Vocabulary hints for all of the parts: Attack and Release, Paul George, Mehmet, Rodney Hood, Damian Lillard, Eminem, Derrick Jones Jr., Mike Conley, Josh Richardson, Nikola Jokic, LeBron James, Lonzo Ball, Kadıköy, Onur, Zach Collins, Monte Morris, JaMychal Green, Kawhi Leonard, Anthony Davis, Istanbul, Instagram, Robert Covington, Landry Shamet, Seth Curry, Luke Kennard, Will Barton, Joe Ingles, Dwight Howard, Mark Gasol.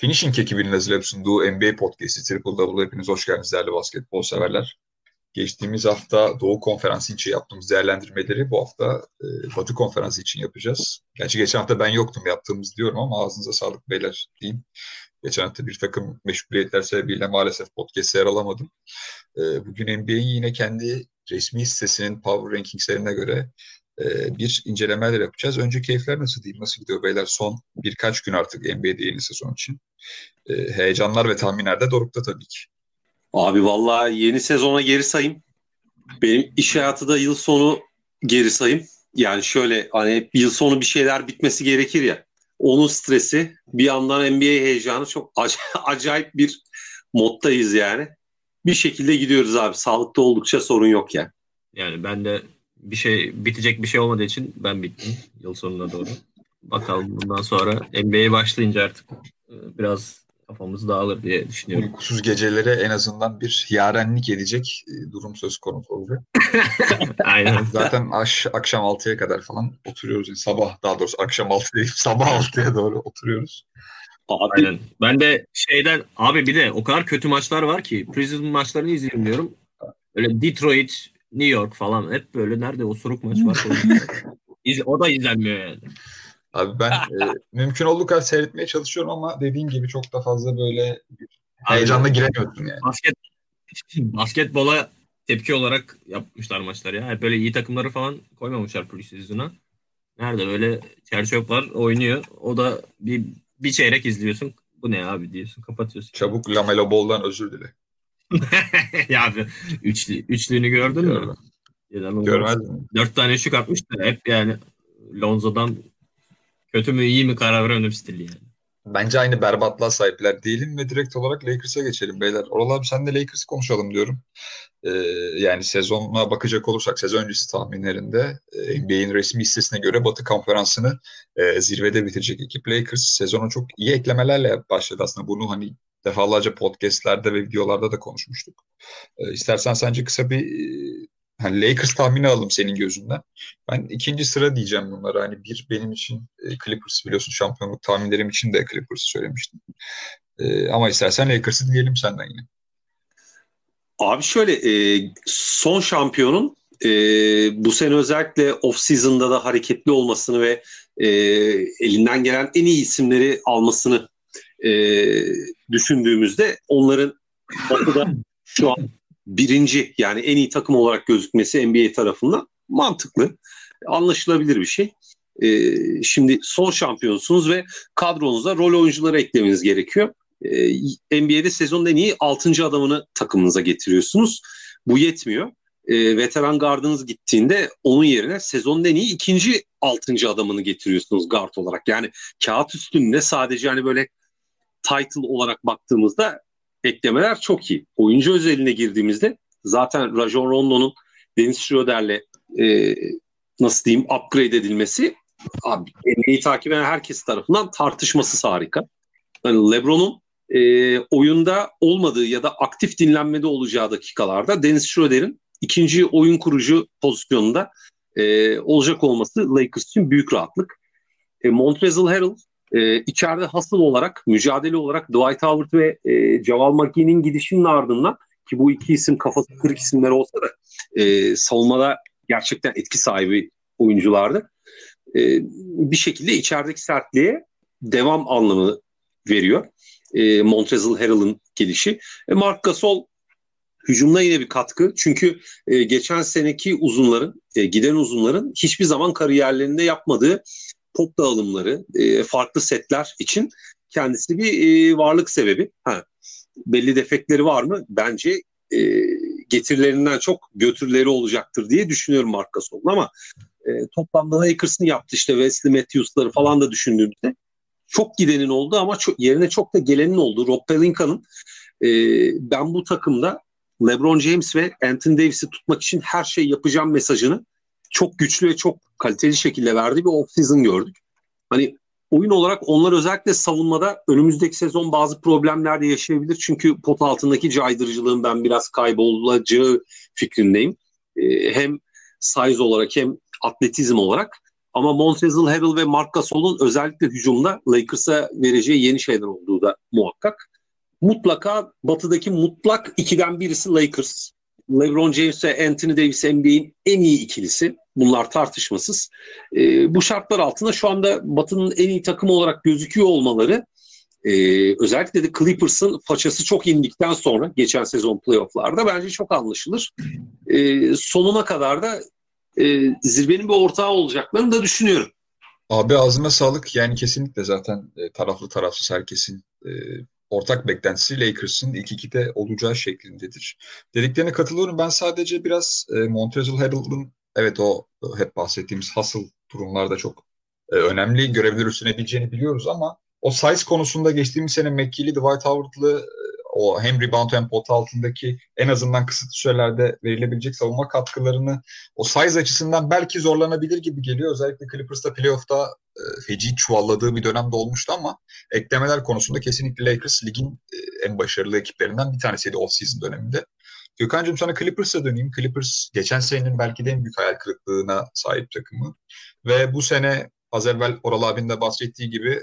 Finishing ekibinin hazırlayıp sunduğu NBA Podcast'i Triple Double'a hepiniz hoş geldiniz değerli basketbol severler. Geçtiğimiz hafta Doğu Konferansı için yaptığımız değerlendirmeleri bu hafta Batı Konferansı için yapacağız. Gerçi geçen hafta ben yoktum yaptığımız diyorum ama ağzınıza sağlık beyler diyeyim. Geçen hafta bir takım meşguliyetler sebebiyle maalesef podcast'e yer alamadım. Bugün NBA'in yine kendi resmi sitesinin Power Rankings'lerine göre bir incelemeler yapacağız. Önce keyifler nasıl diyeyim? Nasıl gidiyor beyler? Son birkaç gün artık NBA'de yeni sezon için. Heyecanlar ve tahminler de dorukta tabii ki. Abi vallahi yeni sezona geri sayım. Benim iş hayatı da yıl sonu geri sayım. Yani şöyle hani yıl sonu bir şeyler bitmesi gerekir ya. Onun stresi bir yandan NBA heyecanı çok acayip bir moddayız yani. Bir şekilde gidiyoruz abi. Sağlıkta oldukça sorun yok yani. Yani ben de bir şey olmadığı için ben bittim yıl sonuna doğru. Bakalım bundan sonra NBA'ye başlayınca artık biraz kafamız dağılır diye düşünüyorum. Uykusuz gecelere en azından bir yarenlik edecek durum söz konusu olacak. Aynen. Zaten akşam 6'ya kadar falan oturuyoruz. Yani sabah daha doğrusu akşam 6 değil sabah 6'ya doğru oturuyoruz. Abi. Aynen. Ben de bir de o kadar kötü maçlar var ki preseason maçlarını izliyorum diyorum. Öyle Detroit, New York falan hep böyle nerede osuruk maç var. O da izlenmiyor yani. Abi ben mümkün olduğu kadar seyretmeye çalışıyorum ama dediğim gibi çok da fazla böyle heyecanla giremiyordum yani. Basketbola tepki olarak yapmışlar maçları ya. Hep böyle iyi takımları falan koymamışlar preseason'a. Nerede böyle çerçöpler oynuyor. O da bir çeyrek izliyorsun. Bu ne abi diyorsun. Kapatıyorsun. Çabuk Lamelo Ball'dan özür dile. Ya abi üçlüğünü gördün mü? Görmedim. 4 tane şut atmış da hep yani Lonzo'dan kötü mü iyi mi karar veren stil yani. Bence aynı berbatlığa sahipler değilim ve direkt olarak Lakers'a geçelim beyler. Oral abi sen de Lakers'ı konuşalım diyorum. Yani sezona bakacak olursak sezon öncesi tahminlerinde NBA'in resmi listesine göre Batı Konferansı'nı zirvede bitirecek ekip Lakers sezonu çok iyi eklemelerle başladı aslında. Bunu hani defalarca podcastlerde ve videolarda da konuşmuştuk. İstersen sence kısa bir Lakers tahmini alalım senin gözünden. Ben 2. sıra diyeceğim bunlara. Hani bir benim için Clippers biliyorsun şampiyonluk tahminlerim için de Clippers'ı söylemiştim. Ama istersen Lakers'ı diyelim senden yine. Abi şöyle son şampiyonun bu sene özellikle off-season'da da hareketli olmasını ve elinden gelen en iyi isimleri almasını düşündüğümüzde onların Batı'da şu an birinci yani en iyi takım olarak gözükmesi NBA tarafından mantıklı, anlaşılabilir bir şey. Şimdi son şampiyonsunuz ve kadronuza rol oyuncuları eklemeniz gerekiyor. NBA'de sezonun en iyi 6. adamını takımınıza getiriyorsunuz. Bu yetmiyor. Veteran gardınız gittiğinde onun yerine sezonun en iyi 2. 6. adamını getiriyorsunuz guard olarak. Yani kağıt üstünde sadece hani böyle title olarak baktığımızda eklemeler çok iyi. Oyuncu özeline girdiğimizde zaten Rajon Rondo'nun Dennis Schroeder'le upgrade edilmesi abi NBA'yi takip eden herkes tarafından tartışmasız harika. Yani LeBron'un oyunda olmadığı ya da aktif dinlenmede olacağı dakikalarda Dennis Schroeder'in 2. oyun kurucu pozisyonunda olacak olması Lakers için büyük rahatlık. Montrezl Harrell içeride hustle olarak, mücadele olarak Dwight Howard ve Jamal McGee'nin gidişinin ardından ki bu iki isim kafası kırık isimler olsa da savunmada gerçekten etki sahibi oyunculardı. Bir şekilde içerideki sertliğe devam anlamı veriyor Montrezl Harrell'ın gelişi. Mark Gasol hücumda yine bir katkı. Çünkü geçen seneki uzunların, giden uzunların hiçbir zaman kariyerlerinde yapmadığı top dağılımları, farklı setler için kendisi bir varlık sebebi. Belli defekleri var mı? Bence getirilerinden çok götürleri olacaktır diye düşünüyorum Mark Gasol'un ama toplamda Lakers'ın yaptı işte Wesley Matthews'ları falan da düşündüğümde çok gidenin oldu ama yerine çok da gelenin oldu. Rob Pelinka'nın ben bu takımda LeBron James ve Anthony Davis'i tutmak için her şey yapacağım mesajını çok güçlü ve çok kaliteli şekilde verdiği bir off-season gördük. Hani oyun olarak onlar özellikle savunmada önümüzdeki sezon bazı problemler de yaşayabilir. Çünkü pot altındaki caydırıcılığın ben biraz kaybolacağı fikrindeyim. Hem size olarak hem atletizm olarak. Ama Montrezl Harrell ve Mark Gasol'un özellikle hücumda Lakers'a vereceği yeni şeyler olduğu da muhakkak. Mutlaka batıdaki mutlak ikiden birisi Lakers. LeBron James ve Anthony Davis NBA'in en iyi ikilisi. Bunlar tartışmasız. Bu şartlar altında şu anda Batı'nın en iyi takımı olarak gözüküyor olmaları, özellikle de Clippers'ın façası çok indikten sonra geçen sezon playoff'larda bence çok anlaşılır. Sonuna kadar da zirvenin bir ortağı olacaklarını da düşünüyorum. Abi ağzına sağlık. Yani kesinlikle zaten taraflı tarafsız herkesin ortak beklentisi Lakers'ın ilk ikide olacağı şeklindedir. Dediklerine katılıyorum. Ben sadece biraz Montrezl Harrell'ın, evet, o hep bahsettiğimiz hustle durumlarda çok önemli görevler üstlenebileceğini biliyoruz ama o size konusunda geçtiğimiz sene McKee'li, Dwight Howard'lı o hem rebound hem pot altındaki en azından kısıtlı sürelerde verilebilecek savunma katkılarını o size açısından belki zorlanabilir gibi geliyor. Özellikle Clippers'ta playoff'ta feci çuvalladığı bir dönemde olmuştu ama eklemeler konusunda kesinlikle Lakers ligin en başarılı ekiplerinden bir tanesiydi off-season döneminde. Gökhan'cığım sana Clippers'a döneyim. Clippers geçen senenin belki de en büyük hayal kırıklığına sahip takımı. Ve bu sene az evvel Oral abinin de bahsettiği gibi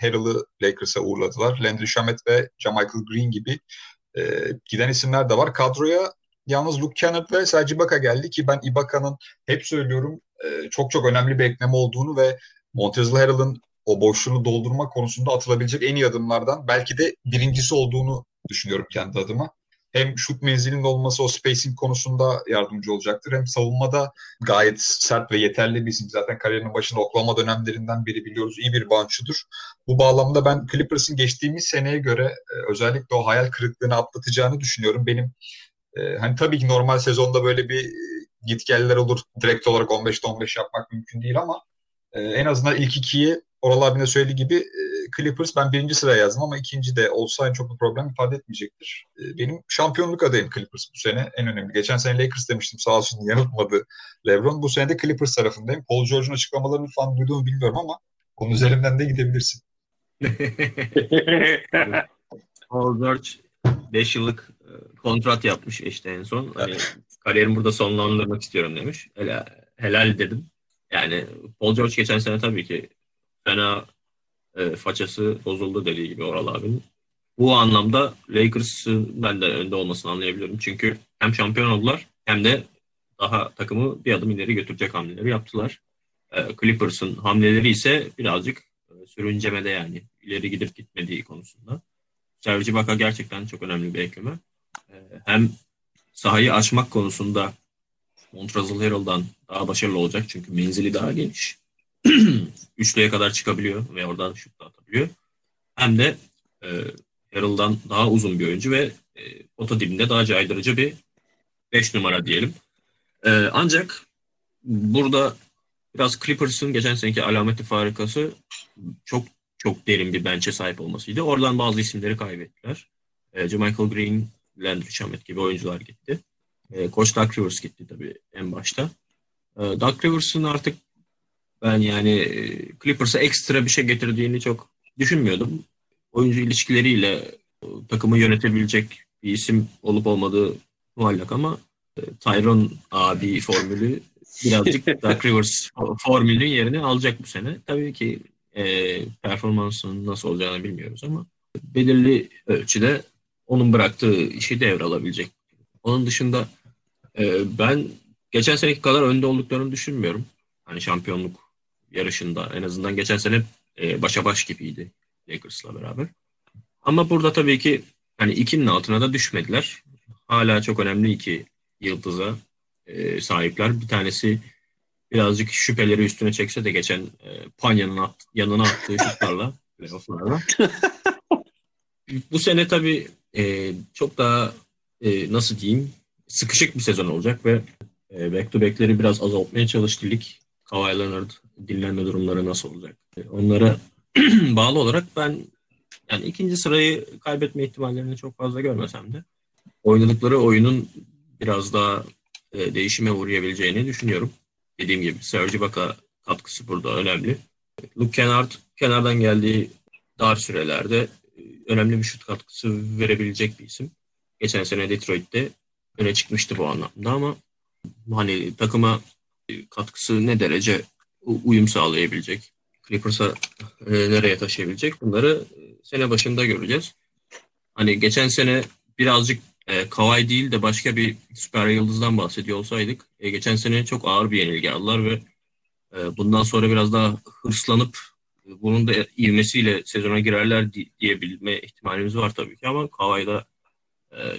Harrell'ı Lakers'a uğurladılar. Landry Shamet ve JaMychal Green gibi giden isimler de var. Kadroya yalnız Luke Kennard ve sadece Ibaka geldi ki ben Ibaka'nın hep söylüyorum çok çok önemli bir ekleme olduğunu ve Montrezl Harrell'ın o boşluğunu doldurma konusunda atılabilecek en iyi adımlardan belki de birincisi olduğunu düşünüyorum kendi adıma. Hem şut menzilinin olması o spacing konusunda yardımcı olacaktır. Hem savunmada gayet sert ve yeterli bir isim. Zaten kariyerinin başında Oklahoma dönemlerinden biri biliyoruz. İyi bir bounce'udur. Bu bağlamda ben Clippers'ın geçtiğimiz seneye göre özellikle o hayal kırıklığını atlatacağını düşünüyorum. Benim hani tabii ki normal sezonda böyle bir gitgeller olur. Direkt olarak 15'te 15 yapmak mümkün değil ama en azından ilk ikiyi Oral abinin de söylediği gibi Clippers ben birinci sıraya yazdım ama ikinci de olsa çok bir problem ifade etmeyecektir. Benim şampiyonluk adayım Clippers bu sene en önemli. Geçen sene Lakers demiştim, sağ olsun yanıltmadı LeBron. Bu sene de Clippers tarafındayım. Paul George'un açıklamalarını falan duyduğumu bilmiyorum ama onun üzerinden de gidebilirsin. Paul George 5 yıllık kontrat yapmış işte en son. Hani, kariyerimi burada sonlandırmak istiyorum demiş. Helal dedim. Yani Paul George geçen sene tabii ki fena façası bozuldu dediği gibi Oral abinin. Bu anlamda Lakers'ın ben de önde olmasını anlayabiliyorum. Çünkü hem şampiyon oldular hem de daha takımı bir adım ileri götürecek hamleleri yaptılar. Clippers'ın hamleleri ise birazcık sürüncemede, yani ileri gidip gitmediği konusunda. Serge Ibaka gerçekten çok önemli bir ekleme. Hem sahayı açmak konusunda Montrezl Harrell'dan daha başarılı olacak çünkü menzili daha geniş. Üçlüye kadar çıkabiliyor ve oradan şut da atabiliyor. Hem de Harrell'dan daha uzun bir oyuncu ve pota dibinde daha caydırıcı bir 5 numara diyelim. Ancak burada biraz Clippers'ın geçen seneki alameti farikası çok çok derin bir bench'e sahip olmasıydı. Oradan bazı isimleri kaybettiler. JaMychal Green, Landry Shamet gibi oyuncular gitti. Koç Doc Rivers gitti tabii en başta. Doc Rivers'ın artık ben yani Clippers'a ekstra bir şey getirdiğini çok düşünmüyordum. Oyuncu ilişkileriyle takımı yönetebilecek bir isim olup olmadığı muallak ama Tyronn abi formülü birazcık Doc Rivers formülünün yerini alacak bu sene. Tabii ki performansının nasıl olacağını bilmiyoruz ama belirli ölçüde onun bıraktığı işi devralabilecek. Onun dışında ben geçen seneki kadar önde olduklarını düşünmüyorum. Hani şampiyonluk yarışında en azından geçen sene başa baş gibiydi Lakers'la beraber. Ama burada tabii ki hani ikinin altına da düşmediler. Hala çok önemli iki yıldıza sahipler. Bir tanesi birazcık şüpheleri üstüne çekse de geçen Panya'nın yanına attığı şutlarla playoff'larla. Bu sene tabii çok daha nasıl diyeyim sıkışık bir sezon olacak ve back to back'leri biraz azaltmaya çalıştı lig. Kawhi Leonard dinlenme durumları nasıl olacak? Onlara bağlı olarak ben yani ikinci sırayı kaybetme ihtimallerini çok fazla görmesem de oynadıkları oyunun biraz daha değişime uğrayabileceğini düşünüyorum. Dediğim gibi Serge Ibaka katkısı burada önemli. Luke Kennard kenardan geldiği dar sürelerde önemli bir şut katkısı verebilecek bir isim. Geçen sene Detroit'te öne çıkmıştı bu anlamda ama hani takıma katkısı ne derece uyum sağlayabilecek, Clippers'a nereye taşıyabilecek, bunları sene başında göreceğiz. Hani geçen sene birazcık Kawhi değil de başka bir süper yıldızdan bahsediyor olsaydık, geçen sene çok ağır bir yenilgi aldılar ve bundan sonra biraz daha hırslanıp bunun da ivmesiyle sezona girerler diyebilme ihtimalimiz var tabii ki ama Kawhi'da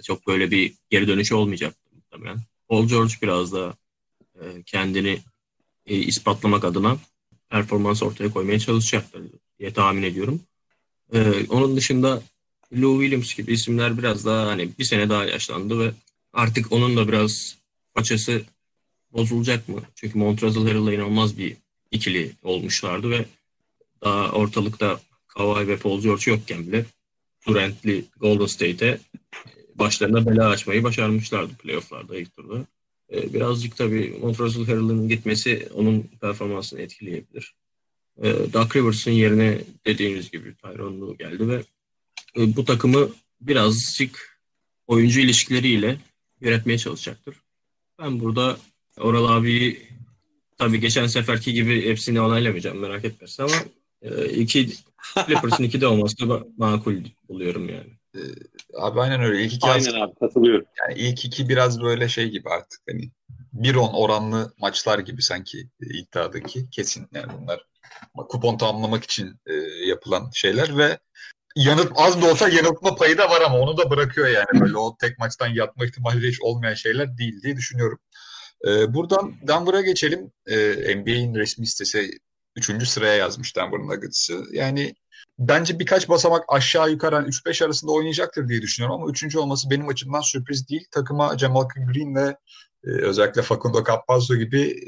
çok böyle bir geri dönüşü olmayacaktı muhtemelen. Paul George biraz da kendini ispatlamak adına performans ortaya koymaya çalışacaktır diye tahmin ediyorum. Onun dışında Lou Williams gibi isimler biraz daha hani bir sene daha yaşlandı ve artık onun da biraz paçası bozulacak mı? Çünkü Montrezl Harrell'la inanılmaz bir ikili olmuşlardı ve daha ortalıkta Kawhi ve Paul George yokken bile Durant'li Golden State'e başlarına bela açmayı başarmışlardı playoff'larda ilk turda. Birazcık tabii Montrezl Harrell'ın gitmesi onun performansını etkileyebilir. Doc Rivers'ın yerine dediğimiz gibi Tyronn Lue geldi ve bu takımı birazcık oyuncu ilişkileriyle yönetmeye çalışacaktır. Ben burada Oral abiyi tabii geçen seferki gibi hepsini onaylamayacağım, merak etmesin ama Clippers'ın iki de olması da makul buluyorum yani. Abi aynen öyle. İlk iki aynen abi, katılıyorum. Yani ilk iki biraz böyle şey gibi artık hani 1-10 oranlı maçlar gibi sanki iddiadaki kesin yani bunlar kupon tamamlamak için yapılan şeyler ve az da olsa yanıltma payı da var ama onu da bırakıyor yani böyle o tek maçtan yatma ihtimali hiç olmayan şeyler değil diye düşünüyorum. Buradan Denver'a geçelim. NBA'in resmi sitesi 3. sıraya yazmış Denver'ın Nuggets'ı. Yani bence birkaç basamak aşağı yukarı yani 3-5 arasında oynayacaktır diye düşünüyorum ama 3. olması benim açımdan sürpriz değil. Takıma JaMychal Green'le özellikle Facundo Campazzo gibi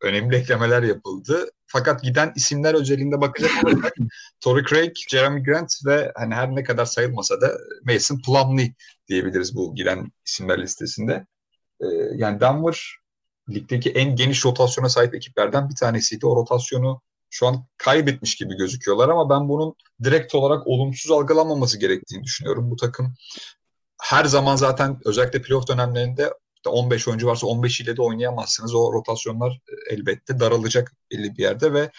önemli eklemeler yapıldı. Fakat giden isimler özelinde bakacak olursak Torrey Craig, Jeremy Grant ve hani her ne kadar sayılmasa da Mason Plumlee diyebiliriz bu giden isimler listesinde. Yani Denver ligdeki en geniş rotasyona sahip ekiplerden bir tanesiydi. O rotasyonu şu an kaybetmiş gibi gözüküyorlar ama ben bunun direkt olarak olumsuz algılanmaması gerektiğini düşünüyorum. Bu takım her zaman zaten özellikle playoff dönemlerinde 15 oyuncu varsa 15 ile de oynayamazsınız. O rotasyonlar elbette daralacak belli bir yerde ve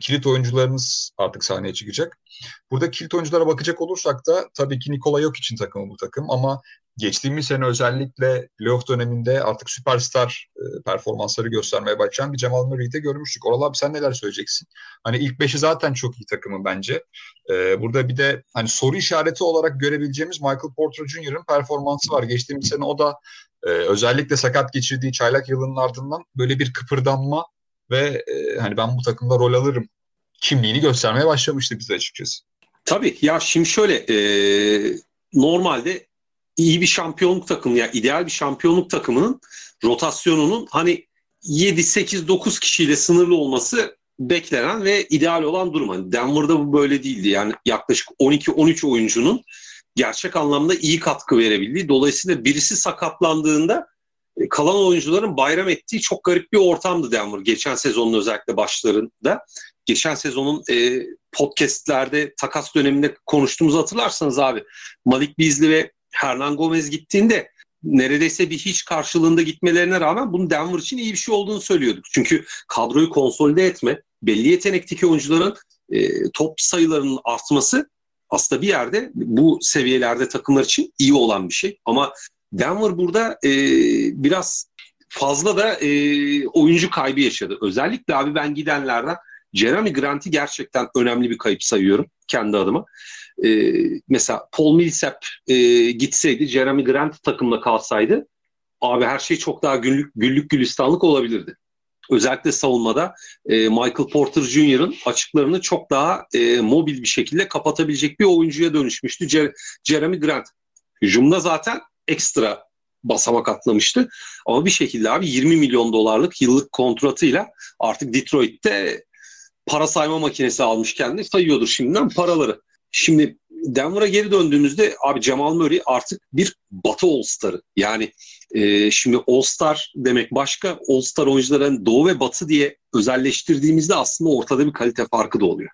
kilit oyuncularınız artık sahneye çıkacak. Burada kilit oyunculara bakacak olursak da tabii ki Nikola Jokic'in takımı bu takım ama geçtiğimiz sene özellikle playoff döneminde artık süperstar performansları göstermeye başlayan bir Jamal Murray'i de görmüştük. Oral abi sen neler söyleyeceksin? Hani ilk 5'i zaten çok iyi takımın bence. Burada bir de hani soru işareti olarak görebileceğimiz Michael Porter Jr.'ın performansı var. Geçtiğimiz sene o da özellikle sakat geçirdiği çaylak yılının ardından böyle bir kıpırdanma ve hani ben bu takımda rol alırım kimliğini göstermeye başlamıştı bize açıkçası. Tabii ya şimdi şöyle normalde iyi bir şampiyonluk takımı ya ideal bir şampiyonluk takımının rotasyonunun hani 7-8-9 kişiyle sınırlı olması beklenen ve ideal olan durum. Hani Denver'da bu böyle değildi yani yaklaşık 12-13 oyuncunun gerçek anlamda iyi katkı verebildiği. Dolayısıyla birisi sakatlandığında kalan oyuncuların bayram ettiği çok garip bir ortamdı Denver. Geçen sezonun özellikle başlarında. Geçen sezonun podcastlerde takas döneminde konuştuğumuzu hatırlarsanız abi. Malik Beasley ve Hernan Gomez gittiğinde neredeyse bir hiç karşılığında gitmelerine rağmen bunun Denver için iyi bir şey olduğunu söylüyorduk. Çünkü kadroyu konsolide etme, belli yetenekteki oyuncuların top sayılarının artması aslında bir yerde bu seviyelerde takımlar için iyi olan bir şey. Ama Denver burada biraz fazla da oyuncu kaybı yaşadı. Özellikle abi ben gidenlerden Jeremy Grant'i gerçekten önemli bir kayıp sayıyorum kendi adıma. Mesela Paul Millsap gitseydi, Jeremy Grant takımla kalsaydı abi her şey çok daha güllük gülistanlık olabilirdi. Özellikle savunmada Michael Porter Jr.'ın açıklarını çok daha mobil bir şekilde kapatabilecek bir oyuncuya dönüşmüştü Jeremy Grant. Hücumda zaten ekstra basamak atlamıştı. Ama bir şekilde abi 20 milyon dolarlık yıllık kontratıyla artık Detroit'te para sayma makinesi almış kendini sayıyordur şimdiden paraları. Şimdi Denver'a geri döndüğümüzde abi Jamal Murray artık bir Batı All-Star'ı. Yani şimdi All-Star demek başka, All-Star oyuncuların Doğu ve Batı diye özelleştirdiğimizde aslında ortada bir kalite farkı da oluyor.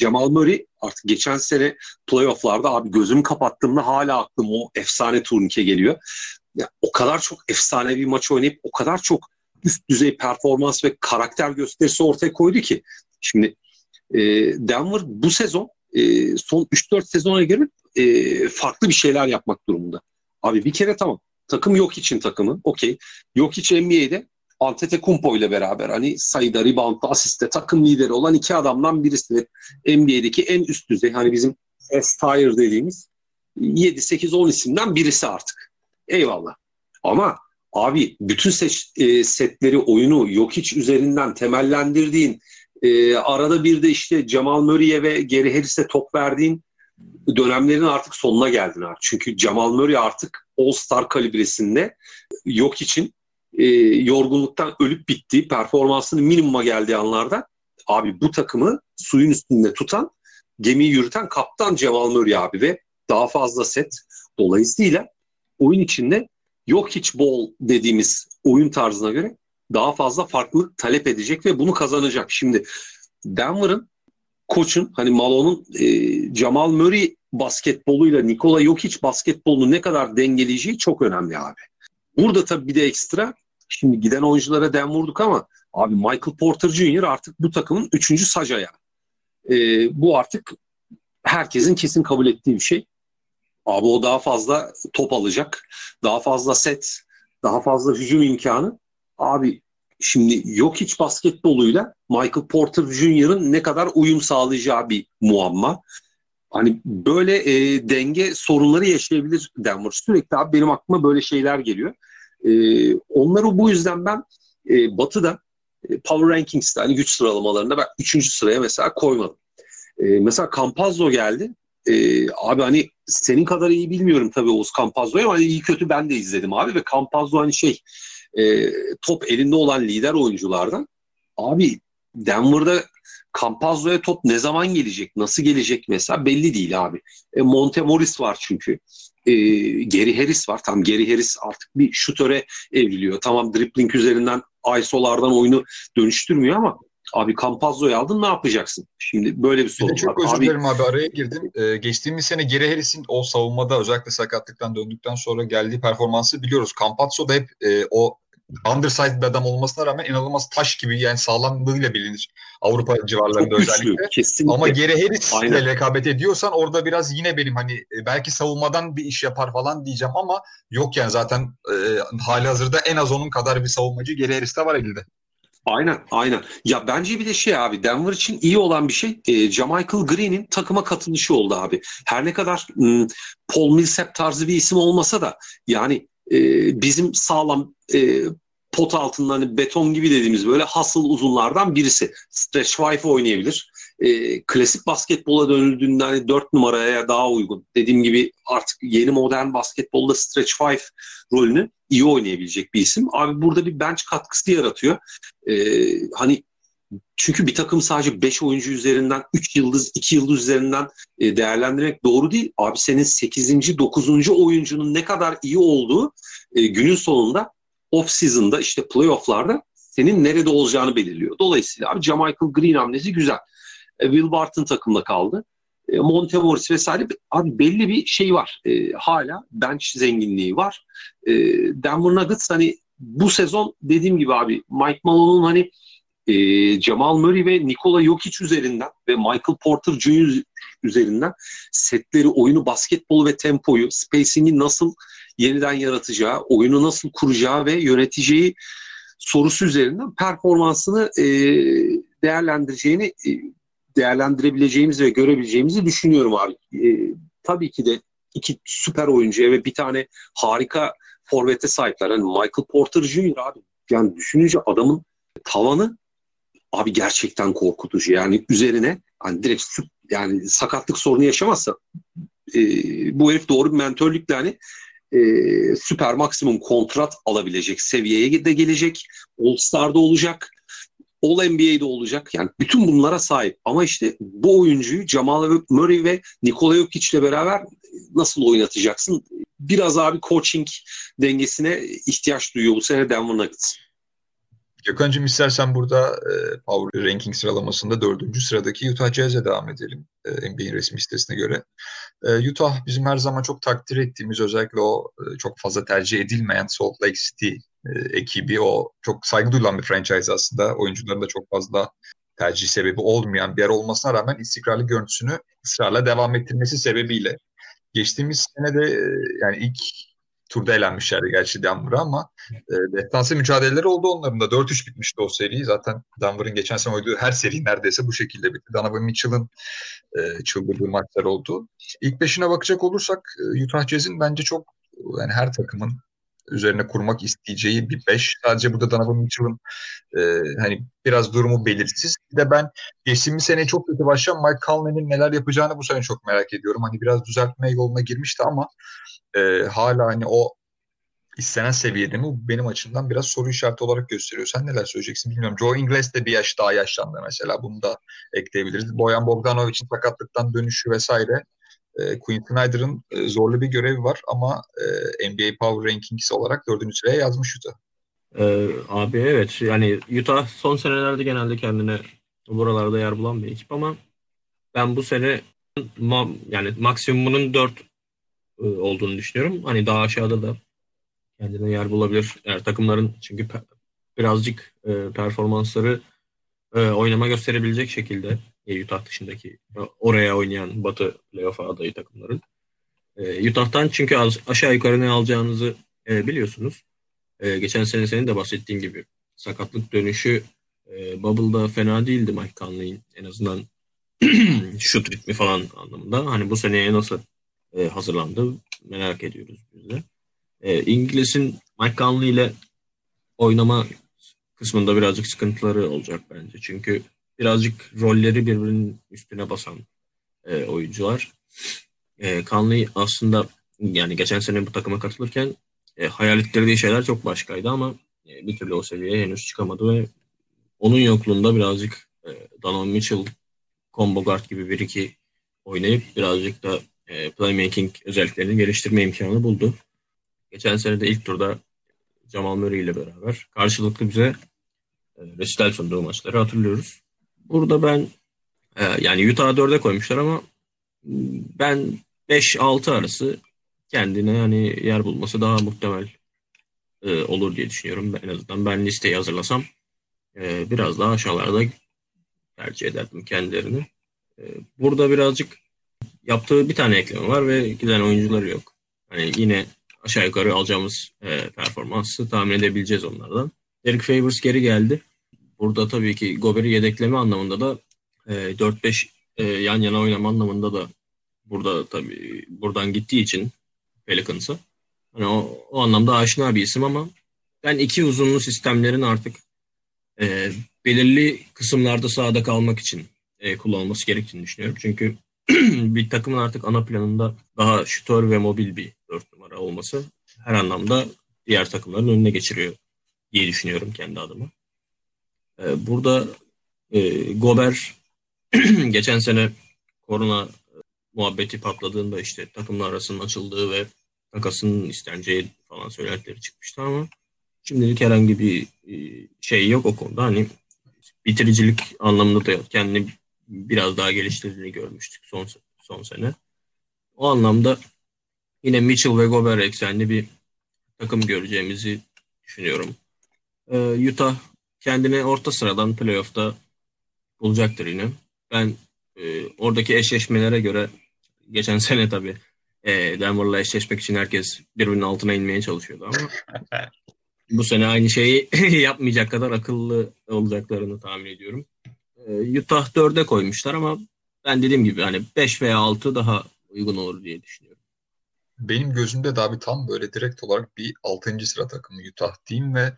Jamal Murray artık geçen sene playoff'larda abi gözümü kapattığımda hala aklım o efsane turnike geliyor. Ya, o kadar çok efsane bir maç oynayıp o kadar çok üst düzey performans ve karakter gösterisi ortaya koydu ki. Şimdi Denver bu sezon son 3-4 sezona göre farklı bir şeyler yapmak durumunda. Abi bir kere tamam. Takım Jokic'in takımı. Okey. Jokic NBA'de Antetokounmpo ile beraber hani sayıda, reboundda, asiste takım lideri olan iki adamdan birisi. NBA'deki en üst düzey hani bizim S-tier dediğimiz 7-8-10 isimden birisi artık. Eyvallah. Ama abi bütün setleri, oyunu Jokic üzerinden temellendirdiğin, arada bir de işte Jamal Murray'e ve Gary Harris'e top verdiğin dönemlerin artık sonuna geldin abi. Çünkü Jamal Murray artık All-Star kalibresinde Jokic'in yorgunluktan ölüp bittiği, performansının minimuma geldiği anlarda abi bu takımı suyun üstünde tutan, gemiyi yürüten kaptan Jamal Murray abi ve daha fazla set. Dolayısıyla oyun içinde Jokic Ball dediğimiz oyun tarzına göre daha fazla farklılık talep edecek ve bunu kazanacak. Şimdi Denver'ın, koçun, hani Malone'un Jamal Murray basketboluyla Nikola Jokic basketbolunu ne kadar dengeleyeceği çok önemli abi. Burada tabii bir de ekstra, şimdi giden oyunculara dem vurduk ama abi Michael Porter Jr. artık bu takımın 3. saç ayağı. Bu artık herkesin kesin kabul ettiği bir şey. Abi o daha fazla top alacak, daha fazla set, daha fazla hücum imkanı. Abi şimdi Jokic basketboluyla Michael Porter Jr.'ın ne kadar uyum sağlayacağı bir muamma. Hani böyle denge sorunları yaşayabilir Denver. Sürekli abi benim aklıma böyle şeyler geliyor. Onları bu yüzden ben Batı'da Power Rankings'te hani güç sıralamalarında ben 3. sıraya mesela koymadım. Mesela Campazzo geldi. Abi hani senin kadar iyi bilmiyorum tabii Oğuz Campazzo'yu ama hani iyi kötü ben de izledim abi ve Campazzo hani top elinde olan lider oyunculardan. Abi Denver'da Campazzo'ya top ne zaman gelecek, nasıl gelecek mesela belli değil abi. Monte Morris var çünkü. Gary Harris var. Tam Gary Harris artık bir şutöre evriliyor. Tamam dribbling üzerinden ISO'lardan oyunu dönüştürmüyor ama abi Campazzo'yu aldın ne yapacaksın? Şimdi böyle bir sorun. Çok özür dilerim abi araya girdim. Geçtiğimiz sene Gary Harris'in o savunmada özellikle sakatlıktan döndükten sonra geldiği performansı biliyoruz. Campazzo da hep o undersized bir adam olmasına rağmen inanılmaz taş gibi yani sağlamlığıyla bilinir. Avrupa civarlarında güçlü, özellikle. Kesinlikle. Ama Gary Harris'le rekabet ediyorsan orada biraz yine benim hani belki savunmadan bir iş yapar falan diyeceğim ama yok yani zaten hali hazırda en az onun kadar bir savunmacı Gary Harris'te var elinde. Aynen. Ya bence bir de abi Denver için iyi olan bir şey JaMychal Green'in takıma katılışı oldu abi. Her ne kadar Paul Millsap tarzı bir isim olmasa da yani bizim sağlam pot altında hani beton gibi dediğimiz böyle hustle uzunlardan birisi. Stretch five oynayabilir. Klasik basketbola dönüldüğünde hani 4 numaraya daha uygun. Dediğim gibi artık yeni modern basketbolda stretch five rolünü iyi oynayabilecek bir isim. Abi burada bir bench katkısı yaratıyor. Hani çünkü bir takım sadece 5 oyuncu üzerinden 3 yıldız, 2 yıldız üzerinden değerlendirmek doğru değil. Abi senin 8. 9. oyuncunun ne kadar iyi olduğu günün sonunda off-season'da işte playoff'larda senin nerede olacağını belirliyor. Dolayısıyla abi JaMychal Green hamlesi güzel. Will Barton takımda kaldı. Monte Morris vesaire abi belli bir şey var. Hala bench zenginliği var. Denver Nuggets hani bu sezon dediğim gibi abi Mike Malone'un hani Jamal Murray ve Nikola Jokic üzerinden ve Michael Porter Jr. üzerinden setleri, oyunu, basketbolu ve tempoyu, spacing'i nasıl yeniden yaratacağı, oyunu nasıl kuracağı ve yöneteceği sorusu üzerinden performansını değerlendirebileceğimiz ve görebileceğimizi düşünüyorum abi. Tabii ki de iki süper oyuncuya ve bir tane harika forvete sahipler. Hani Michael Porter Jr. abi yani düşününce adamın tavanı abi gerçekten korkutucu. Yani üzerine hani direkt yani sakatlık sorunu yaşamazsa bu herif doğru bir mentörlükle hani süper maksimum kontrat alabilecek seviyeye de gelecek. All-Star'da olacak. All NBA'de olacak. Yani bütün bunlara sahip. Ama işte bu oyuncuyu Jamal Murray ve Nikola Jokic ile beraber nasıl oynatacaksın? Biraz abi coaching dengesine ihtiyaç duyuyor bu sene Denver Nuggets. Gökhan'cığım, istersen burada Power Ranking sıralamasında 4. sıradaki Utah Jazz'e devam edelim. NBA'in resmi sitesine göre. Utah bizim her zaman çok takdir ettiğimiz, özellikle o çok fazla tercih edilmeyen Salt Lake City ekibi, o çok saygı duyulan bir franchise aslında. Oyuncuların da çok fazla tercih sebebi olmayan bir yer olmasına rağmen istikrarlı görüntüsünü ısrarla devam ettirmesi sebebiyle. Geçtiğimiz sene de yani ilk turda elenmişlerdi gerçi Denver'a, ama defansı mücadeleleri oldu onların da. 4-3 bitmişti o seri. Zaten Denver'ın geçen sene oynadığı her seri neredeyse bu şekilde bitti. Donovan Mitchell'ın çıldırdığı maçlar oldu. İlk beşine bakacak olursak Utah Jazz'in bence çok, yani her takımın üzerine kurmak isteyeceği bir beş. Sadece burada Donovan Mitchell'ın hani biraz durumu belirsiz. Bir de ben geçtiğimiz sene çok kötü başlayan Mike Conley'nin neler yapacağını bu sene çok merak ediyorum. Hani biraz düzeltme yoluna girmişti ama hala hani o istenen seviyede mi? Benim açımdan biraz soru işareti olarak gösteriyor. Sen neler söyleyeceksin bilmiyorum. Joe Ingles de bir yaş daha yaşlandı mesela. Bunu da ekleyebiliriz. Bojan Bogdanovic'in sakatlıktan dönüşü vesaire. Quinn Snyder'ın zorlu bir görevi var ama NBA Power Rankings olarak 4. sıraya yazmış Utah. Abi evet, yani Utah son senelerde genelde kendine buralarda yer bulan bir ekip ama ben bu sene yani maksimumunun 4 olduğunu düşünüyorum. Hani daha aşağıda da kendine yer bulabilir. Yani takımların çünkü birazcık performansları oynama gösterebilecek şekilde Utah dışındaki oraya oynayan Batı playoff'a adayı takımların. Utah'tan çünkü aşağı yukarı ne alacağınızı biliyorsunuz. Geçen sene senin de bahsettiğin gibi sakatlık dönüşü Bubble'da fena değildi Mike Conley'in, en azından şut ritmi falan anlamında. Hani bu seneye nasıl hazırlandı merak ediyoruz biz de. İngiliz'in Mike Conley ile oynama kısmında birazcık sıkıntıları olacak bence. Çünkü birazcık rolleri birbirinin üstüne basan oyuncular. Conley aslında yani geçen sene bu takıma katılırken hayal ettirdiği şeyler çok başkaydı ama bir türlü o seviyeye henüz çıkamadı ve onun yokluğunda birazcık Donovan Mitchell combo guard gibi bir iki oynayıp birazcık da playmaking özelliklerini geliştirme imkanı buldu. Geçen sene de ilk turda Jamal Murray ile beraber karşılıklı bize resital sunduğu maçları hatırlıyoruz. Burada ben yani Utah'ı 4'e koymuşlar ama ben 5-6 arası kendine hani yer bulması daha muhtemel olur diye düşünüyorum. En azından ben listeyi hazırlasam biraz daha aşağılarda tercih ederdim kendilerini. Burada birazcık yaptığı bir tane ekleme var ve giden oyuncuları yok. Hani yine aşağı yukarı alacağımız performansı tahmin edebileceğiz onlardan. Derek Favors geri geldi. Burada tabii ki Gobert'i yedekleme anlamında da 4-5 yan yana oynama anlamında da burada tabii buradan gittiği için Pelicans'a. Hani o anlamda aşina bir isim ama ben iki uzunlu sistemlerin artık belirli kısımlarda sahada kalmak için kullanılması gerektiğini düşünüyorum. Çünkü bir takımın artık ana planında daha şutör ve mobil bir 4 numara olması her anlamda diğer takımların önüne geçiriyor diye düşünüyorum kendi adıma. Burada Gobert geçen sene korona muhabbeti patladığında işte takımlar arasının açıldığı ve takasının isteneceği falan söylentileri çıkmıştı ama şimdilik herhangi bir şey yok o konuda. Hani bitiricilik anlamında da kendini biraz daha geliştirdiğini görmüştük son sene. O anlamda yine Mitchell ve Gobert eksenli bir takım göreceğimizi düşünüyorum. Utah kendini orta sıradan playoff'ta bulacaktır yine. Ben oradaki eşleşmelere göre geçen sene tabii Denver'la eşleşmek için herkes birbirinin altına inmeye çalışıyordu ama bu sene aynı şeyi yapmayacak kadar akıllı olacaklarını tahmin ediyorum. Utah 4'e koymuşlar ama ben dediğim gibi hani 5 veya 6 daha uygun olur diye düşünüyorum. Benim gözümde de abi tam böyle direkt olarak bir 6. sıra takımı Utah diyeyim ve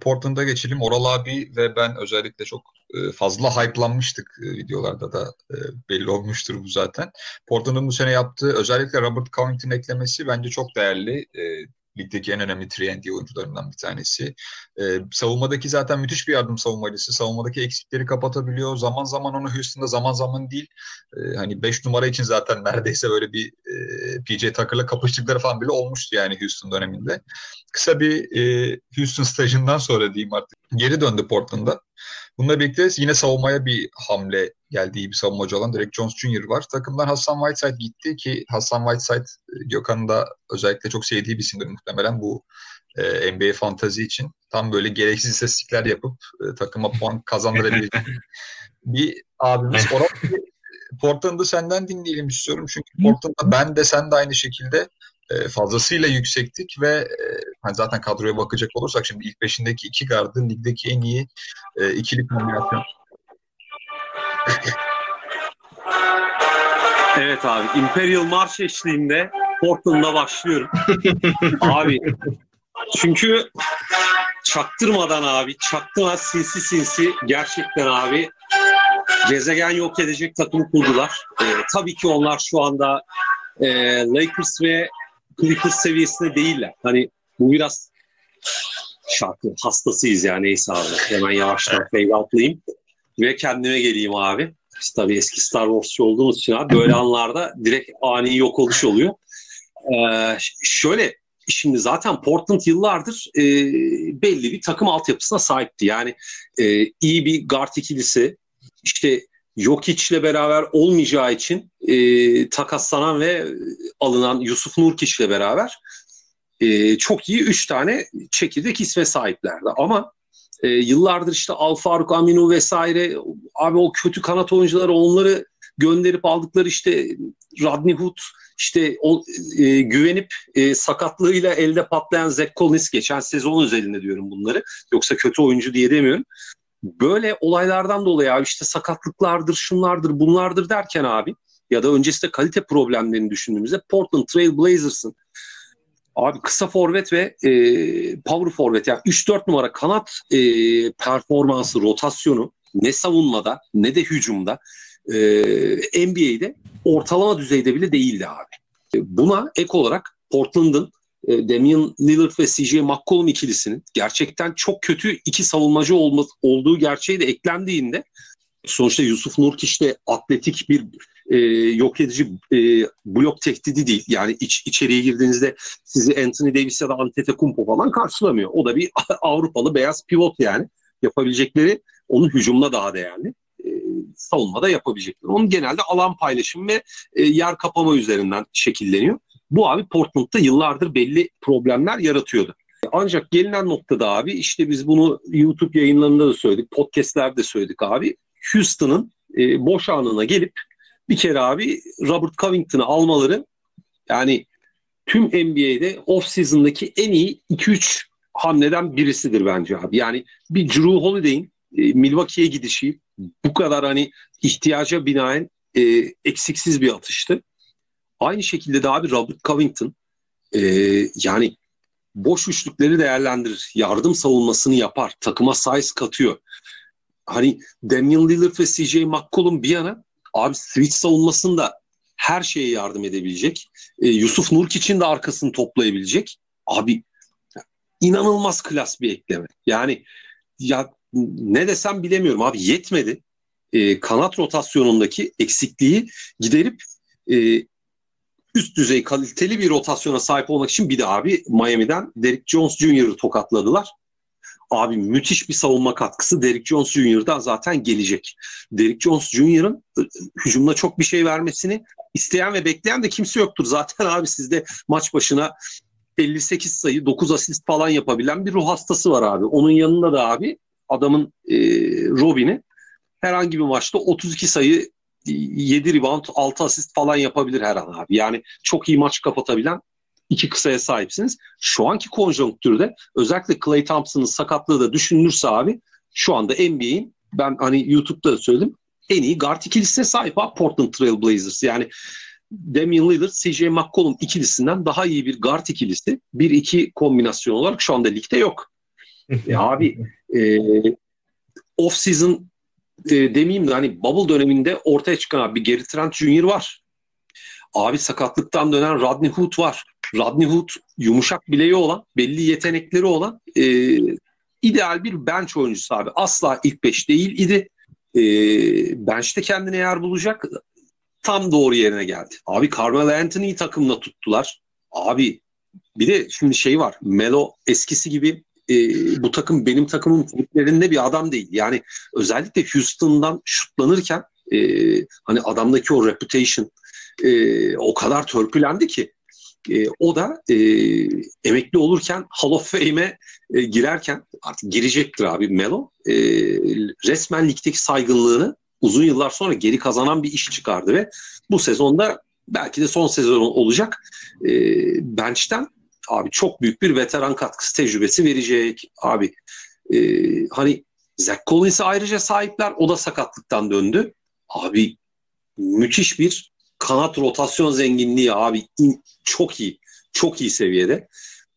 Portland'a geçelim. Oral abi ve ben özellikle çok fazla hype'lanmıştık. Videolarda da belli olmuştur bu zaten. Portland'ın bu sene yaptığı özellikle Robert Covington'ın eklemesi bence çok değerli. ligdeki en önemli 3&D oyuncularından bir tanesi. Savunmadaki zaten müthiş bir yardım savunmacısı. Savunmadaki eksikleri kapatabiliyor. Zaman zaman onu Houston'da, zaman zaman değil. Hani 5 numara için zaten neredeyse böyle bir PJ Tucker'la kapıştıkları falan bile olmuştu yani Houston döneminde. Kısa bir Houston stajından sonra diyeyim artık. Geri döndü Portland'da. Bununla birlikte yine savunmaya bir hamle geldi. İyi bir savunmacı olan Derek Jones Jr. var. Takımdan Hassan Whiteside gitti ki Hassan Whiteside Gökhan'ın da özellikle çok sevdiği bir isimdir muhtemelen bu NBA fantazi için. Tam böyle gereksiz istatistikler yapıp takıma puan kazandırabilecek bir abimiz. Portland'ı senden dinleyelim istiyorum. Çünkü Portland'da ben de sen de aynı şekilde fazlasıyla yüksektik ve zaten kadroya bakacak olursak şimdi ilk beşindeki iki gardı ligdeki en iyi ikili kombinasyon. Evet abi, Imperial March eşliğinde Portland'da başlıyorum. Abi çünkü çaktırmadan abi, çaktırmadan sinsi gerçekten abi gezegen yok edecek takımı kurdular. Tabii ki onlar şu anda Lakers ve Clippers seviyesinde değiller. Hani bu biraz şarkı hastasıyız yani, neyse abi. Hemen yavaştan fade outlayayım ve kendime geleyim abi. Biz tabii eski Star Wars'çı olduğumuz için abi böyle anlarda direkt ani yok oluş oluyor. Şöyle, şimdi zaten Portland yıllardır belli bir takım altyapısına sahipti. Yani iyi bir guard ikilisi, işte Jokic'le beraber olmayacağı için takaslanan ve alınan Yusuf Nurkiç'le beraber çok iyi 3 tane çekirdek isme sahiplerdi. Ama yıllardır işte Al-Faruk Aminu vesaire abi o kötü kanat oyuncuları, onları gönderip aldıkları işte Rodney Hood, işte o, güvenip sakatlığıyla elde patlayan Zach Collins, geçen sezon özelinde diyorum bunları. Yoksa kötü oyuncu diye demiyorum. Böyle olaylardan dolayı abi işte sakatlıklardır, şunlardır, bunlardır derken abi ya da öncesinde kalite problemlerini düşündüğümüzde Portland Trail Blazers'ın abi kısa forvet ve power forvet yani 3-4 numara kanat performansı, rotasyonu ne savunmada ne de hücumda NBA'de ortalama düzeyde bile değildi abi. Buna ek olarak Portland'ın Damian Lillard ve CJ McCollum ikilisinin gerçekten çok kötü iki savunmacı olduğu gerçeği de eklendiğinde sonuçta Yusuf Nurkiç de atletik bir yok edici blok tehdidi değil. Yani içeriye girdiğinizde sizi Anthony Davis ya da Antetokounmpo falan karşılamıyor. O da bir Avrupalı beyaz pivot yani. Yapabilecekleri onun hücumuna daha değerli. Savunmada yapabilecekleri. Onun genelde alan paylaşımı ve yer kapama üzerinden şekilleniyor. Bu abi Portland'da yıllardır belli problemler yaratıyordu. Ancak gelinen noktada abi işte biz bunu YouTube yayınlarında da söyledik, podcastlerde de söyledik abi. Houston'ın boş anına gelip bir kere abi Robert Covington'ı almaları yani tüm NBA'de off-season'daki en iyi 2-3 hamleden birisidir bence abi. Yani bir Jrue Holiday'in Milwaukee'ye gidişi bu kadar hani ihtiyaca binaen eksiksiz bir atıştı. Aynı şekilde de abi Robert Covington yani boş üçlükleri değerlendirir. Yardım savunmasını yapar. Takıma size katıyor. Hani Damian Lillard ve CJ McCollum bir yana abi switch savunmasında her şeye yardım edebilecek. Yusuf Nurkiç'in de arkasını toplayabilecek. Abi inanılmaz klas bir ekleme. Yani ya ne desem bilemiyorum abi, yetmedi. Kanat rotasyonundaki eksikliği giderip üst düzey kaliteli bir rotasyona sahip olmak için bir de abi Miami'den Derek Jones Jr.'ı tokatladılar. Abi müthiş bir savunma katkısı Derek Jones Jr.'dan zaten gelecek. Derek Jones Jr.'ın hücumda çok bir şey vermesini isteyen ve bekleyen de kimse yoktur. Zaten abi sizde maç başına 58 sayı, 9 asist falan yapabilen bir ruh hastası var abi. Onun yanında da abi adamın Robin'i herhangi bir maçta 32 sayı 7 rebound, 6 asist falan yapabilir her an abi. Yani çok iyi maç kapatabilen iki kısaya sahipsiniz. Şu anki konjonktürde özellikle Klay Thompson'ın sakatlığı da düşünülürse abi şu anda NBA'in, ben hani YouTube'da da söyledim, en iyi guard ikilisine sahip abi Portland Trail Blazers. Yani Damian Lillard, CJ McCollum ikilisinden daha iyi bir guard ikilisi 1-2 kombinasyon olarak şu anda ligde yok. Abi off season demeyeyim de hani bubble döneminde ortaya çıkan abi Gary Trent Jr. var. Abi sakatlıktan dönen Rodney Hood var. Rodney Hood yumuşak bileği olan, belli yetenekleri olan ideal bir bench oyuncusu abi. Asla ilk 5 değil idi. Bench'te kendine yer bulacak. Tam doğru yerine geldi. Abi Carmelo Anthony'yi takımda tuttular. Abi bir de şimdi şey var. Melo eskisi gibi bu takım benim takımın kulüplerinde bir adam değil. Yani özellikle Houston'dan şutlanırken hani adamdaki o reputation o kadar törpülendi ki o da emekli olurken Hall of Fame'e girerken artık girecektir abi Melo. Resmen ligdeki saygınlığını uzun yıllar sonra geri kazanan bir iş çıkardı ve bu sezonda belki de son sezon olacak. Bench'ten abi çok büyük bir veteran katkısı, tecrübesi verecek abi. Hani Zach Collins'e ayrıca sahipler. O da sakatlıktan döndü. Abi müthiş bir kanat rotasyon zenginliği abi. Çok iyi. Çok iyi seviyede.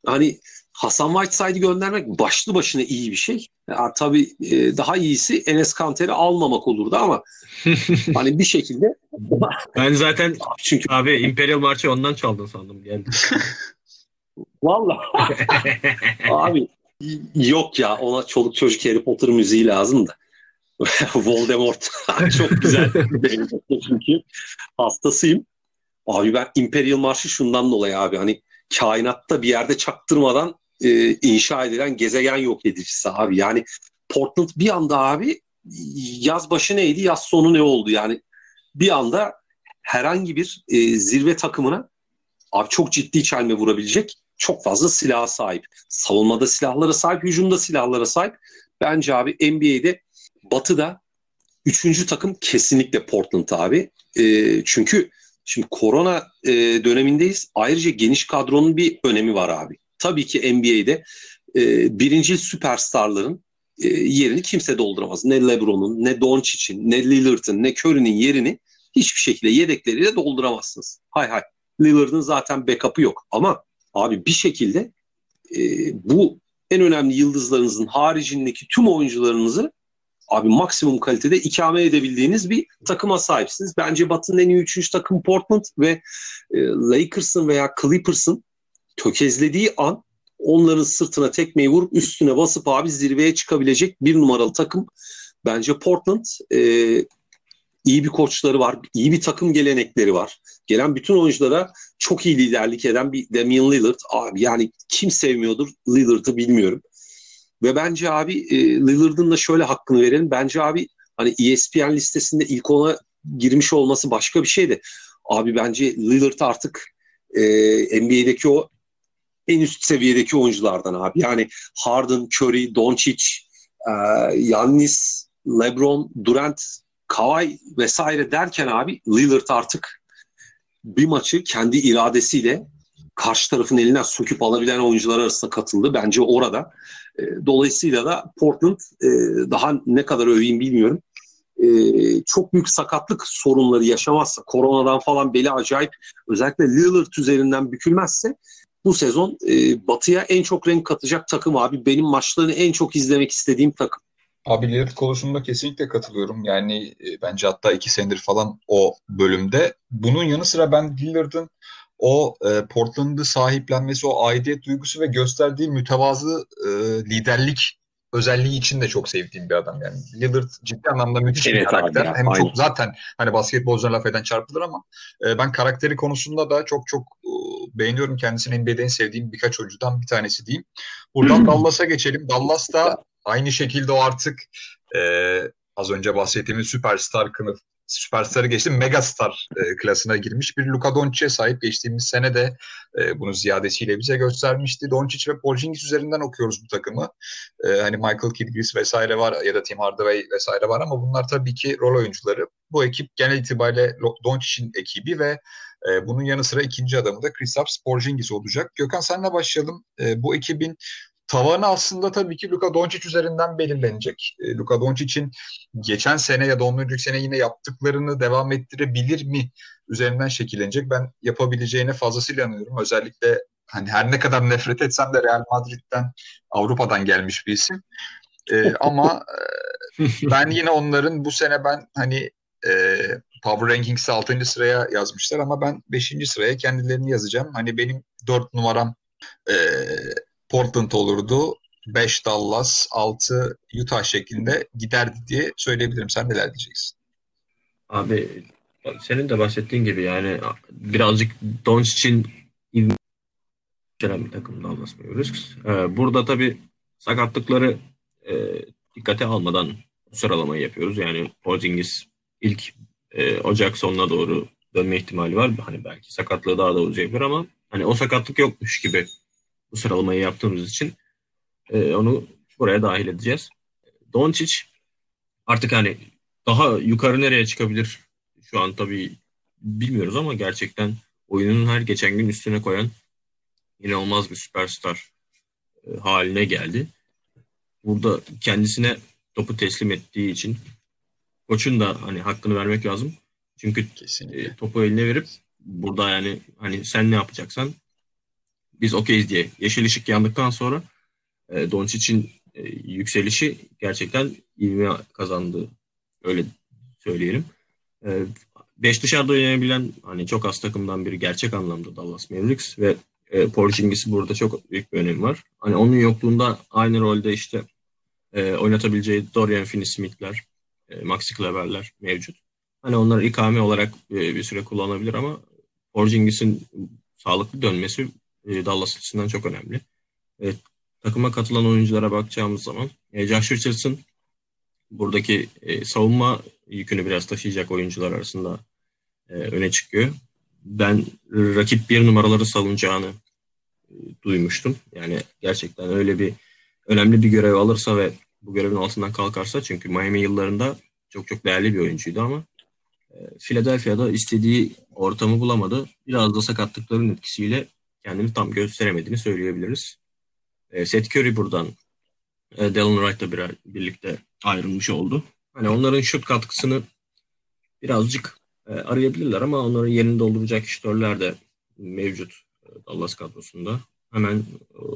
Hani Hasan Whiteside'ı göndermek başlı başına iyi bir şey. Yani tabii daha iyisi Enes Kanter'i almamak olurdu ama hani bir şekilde ben zaten çünkü abi Imperial March'ı ondan çaldın sandım yani. Vallahi abi yok ya, ona çoluk çocuk Harry Potter müziği lazım da. Voldemort çok güzel. Benim çünkü hastasıyım. Abi ben Imperial March'ı şundan dolayı abi hani kainatta bir yerde çaktırmadan inşa edilen gezegen yok edicisi abi. Yani Portland bir anda abi yaz başı neydi, yaz sonu ne oldu? Yani bir anda herhangi bir zirve takımına abi çok ciddi çelme vurabilecek çok fazla silaha sahip. Savunmada silahlara sahip, hücumda silahlara sahip. Bence abi NBA'de Batı'da 3. takım kesinlikle Portland abi. Çünkü şimdi korona dönemindeyiz. Ayrıca geniş kadronun bir önemi var abi. Tabii ki NBA'de birincil süperstarların yerini kimse dolduramaz. Ne LeBron'un, ne Doncic'in, ne Lillard'ın, ne Curry'nin yerini hiçbir şekilde yedekleriyle dolduramazsınız. Hay hay. Lillard'ın zaten backup'ı yok. Ama abi bir şekilde bu en önemli yıldızlarınızın haricindeki tüm oyuncularınızı abi maksimum kalitede ikame edebildiğiniz bir takıma sahipsiniz. Bence Batı'nın en iyi 3. takım Portland ve Lakers'ın veya Clippers'ın tökezlediği an onların sırtına tekmeyi vurup üstüne basıp abi zirveye çıkabilecek bir numaralı takım. Bence Portland iyi bir koçları var, iyi bir takım gelenekleri var. Gelen bütün oyunculara çok iyi liderlik eden bir Damian Lillard. Abi yani kim sevmiyordur Lillard'ı bilmiyorum. Ve bence abi Lillard'ın da şöyle hakkını verelim. Bence abi hani ESPN listesinde ilk ona girmiş olması başka bir şey de. Abi bence Lillard artık NBA'deki o en üst seviyedeki oyunculardan abi. Yani Harden, Curry, Doncic, Giannis, LeBron, Durant, Kawhi vesaire derken abi Lillard artık bir maçı kendi iradesiyle karşı tarafın elinden söküp alabilen oyuncular arasında katıldı. Bence orada. Dolayısıyla da Portland daha ne kadar öveyim bilmiyorum. Çok büyük sakatlık sorunları yaşamazsa, koronadan falan beli acayip özellikle Lillard üzerinden bükülmezse bu sezon Batı'ya en çok renk katacak takım abi. Benim maçlarını en çok izlemek istediğim takım. Abi Lillard konusunda kesinlikle katılıyorum. Yani bence hatta 2 senedir falan o bölümde. Bunun yanı sıra ben Lillard'ın o Portland'ı sahiplenmesi, o aidiyet duygusu ve gösterdiği mütevazı liderlik özelliği için de çok sevdiğim bir adam yani. Lillard ciddi anlamda müthiş bir karakter. Ya, hem aynen. Çok zaten hani basketbolcular laf eden çarpılır ama ben karakteri konusunda da çok beğeniyorum. Kendisini NBA'den sevdiğim birkaç oyuncudan bir tanesi diyeyim. Buradan Dallas'a geçelim. Dallas da aynı şekilde o artık az önce bahsettiğimiz süperstar kınıf. Süperstar'ı geçtim, megastar klasına girmiş bir Luka Doncic'e sahip. Geçtiğimiz sene de bunu ziyadesiyle bize göstermişti. Doncic ve Porzingis üzerinden okuyoruz bu takımı. Hani Michael Kidd vesaire var ya da Tim Hardaway vesaire var ama bunlar tabii ki rol oyuncuları. Bu ekip genel itibariyle Doncic'in ekibi ve bunun yanı sıra ikinci adamı da Kristaps Porzingis olacak. Gökhan senle başlayalım. Bu ekibin tavanı aslında tabii ki Luka Doncic üzerinden belirlenecek. Luka Doncic'in geçen sene ya da ondan önceki sene yine yaptıklarını devam ettirebilir mi üzerinden şekillenecek. Ben yapabileceğine fazlasıyla inanıyorum. Özellikle hani her ne kadar nefret etsem de Real Madrid'den, Avrupa'dan gelmiş bir isim. Ama ben yine onların bu sene hani Power Rankings'i 6. sıraya yazmışlar ama ben 5. sıraya kendilerini yazacağım. Hani benim 4 numaram Portland olurdu. 5 Dallas, 6 Utah şeklinde giderdi diye söyleyebilirim. Sen neler diyeceksin? Abi senin de bahsettiğin gibi yani birazcık Doncic'in bir takımda anlaşmıyoruz. Burada tabii sakatlıkları dikkate almadan sıralamayı yapıyoruz. Yani Porzingis ilk Ocak sonuna doğru dönme ihtimali var. Hani belki sakatlığı daha da uzayabilir ama hani o sakatlık yokmuş gibi bu sıralamayı yaptığımız için onu buraya dahil edeceğiz. Doncic artık hani daha yukarı nereye çıkabilir? Şu an tabii bilmiyoruz ama gerçekten oyunun her geçen gün üstüne koyan inanılmaz bir süperstar haline geldi. Burada kendisine topu teslim ettiği için koçun da hani hakkını vermek lazım. Çünkü kesinlikle topu eline verip burada yani hani sen ne yapacaksan biz okeyiz diye yeşil ışık yandıktan sonra Doncic'in yükselişi gerçekten ivme kazandı. Öyle söyleyelim. 5 dışarıda oynayabilen hani çok az takımdan biri gerçek anlamda Dallas Mavericks ve Porzingis'i burada çok büyük bir önemi var. Hani onun yokluğunda aynı rolde işte oynatabileceği Dorian Finney-Smith'ler, Maxi Kleber'ler mevcut. Hani onları ikame olarak bir süre kullanabilir ama Porzingis'in sağlıklı dönmesi Dallas açısından çok önemli. Takıma katılan oyunculara bakacağımız zaman Josh Richardson buradaki savunma yükünü biraz taşıyacak oyuncular arasında öne çıkıyor. Ben rakip bir numaraları savunacağını duymuştum. Yani gerçekten öyle bir önemli bir görev alırsa ve bu görevin altından kalkarsa çünkü Miami yıllarında çok değerli bir oyuncuydu ama Philadelphia'da istediği ortamı bulamadı. Biraz da sakatlıkların etkisiyle kendini tam gösteremediğini söyleyebiliriz. Seth Curry buradan Delon Wright'la birlikte ayrılmış oldu. Hani onların şut katkısını birazcık arayabilirler ama onların yerini dolduracak şütörler de mevcut Dallas kadrosunda. Hemen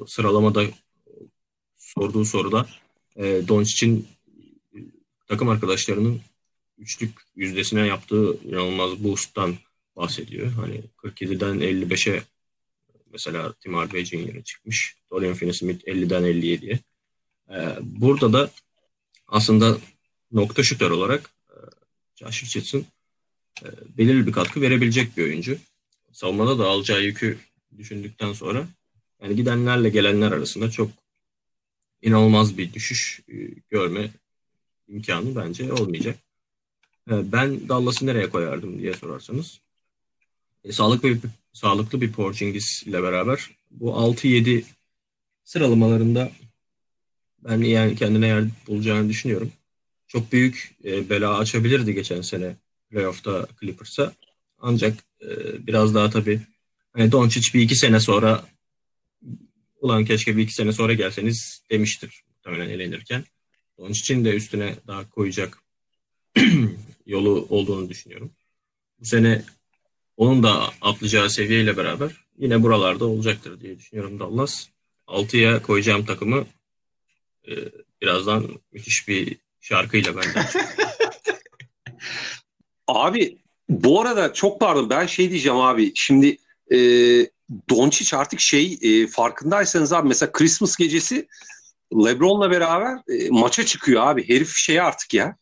sıralamada sorduğu soruda Doncic'in takım arkadaşlarının üçlük yüzdesine yaptığı inanılmaz boost'tan bahsediyor. Hani 47'den 55'e mesela Tim Hardaway Jr. çıkmış. Dorian Finney-Smith 50'den 57'ye. Burada da aslında nokta şütör olarak Josh Richardson belirli bir katkı verebilecek bir oyuncu. Savunmada da alacağı yükü düşündükten sonra yani gidenlerle gelenler arasında çok inanılmaz bir düşüş görme imkanı bence olmayacak. Ben Dallas'ı nereye koyardım diye sorarsanız sağlıklı bir Porzingis ile beraber bu 6-7 sıralamalarında ben yani kendine yer bulacağını düşünüyorum. Çok büyük bela açabilirdi geçen sene playoff'ta Clippers'a. Ancak biraz daha tabii hani Doncic bir iki sene sonra ulan keşke bir iki sene sonra gelseniz demiştir muhtemelen elenirken. Doncic'in de üstüne daha koyacak yolu olduğunu düşünüyorum. Bu sene onun da atlayacağı seviyeyle beraber yine buralarda olacaktır diye düşünüyorum Dallas. 6'ya koyacağım takımı birazdan müthiş bir şarkıyla benden çıkıyor. Abi bu arada çok pardon ben şey diyeceğim abi şimdi Doncic artık farkındaysanız abi mesela Christmas gecesi LeBron'la beraber maça çıkıyor abi herif artık ya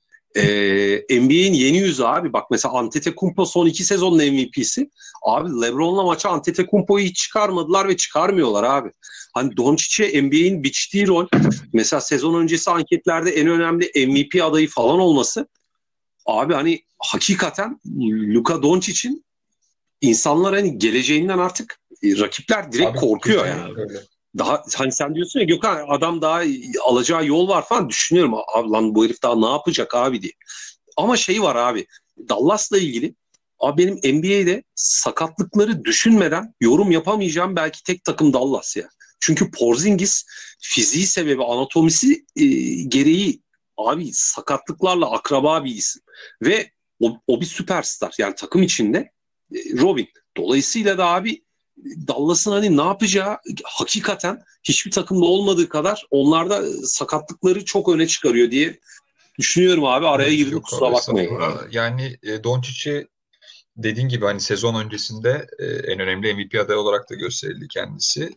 NBA'in yeni yüzü abi bak mesela Antetokounmpo son 2 sezonun MVP'si abi LeBron'la maça Antetokounmpo'yu hiç çıkarmadılar ve çıkarmıyorlar abi hani Doncic'e NBA'in biçtiği rol mesela sezon öncesi anketlerde en önemli MVP adayı falan olması abi hani hakikaten Luka Doncic'in insanlar hani geleceğinden artık rakipler direkt abi, korkuyor yani. Öyle. Daha hani sen diyorsun ya Gökhan adam daha alacağı yol var falan düşünüyorum abi lan bu herif daha ne yapacak abi diye. Ama var abi Dallas'la ilgili abi benim NBA'de sakatlıkları düşünmeden yorum yapamayacağım belki tek takım Dallas ya. Çünkü Porzingis fiziği sebebi anatomisi gereği abi sakatlıklarla akraba bir isim. Ve o bir süperstar. Yani takım içinde Robin. Dolayısıyla da abi Dallas'ın hani ne yapacağı hakikaten hiçbir takımda olmadığı kadar onlarda sakatlıkları çok öne çıkarıyor diye Düşünüyorum abi, araya girdim, kusura bakmayın. Yani Doncic'i dediğin gibi hani sezon öncesinde en önemli MVP adayı olarak da gösterildi kendisi.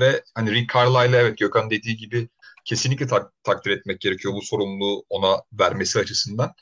Ve hani Rick Carlisle'la evet Gökhan dediği gibi kesinlikle takdir etmek gerekiyor bu sorumluluğu ona vermesi açısından.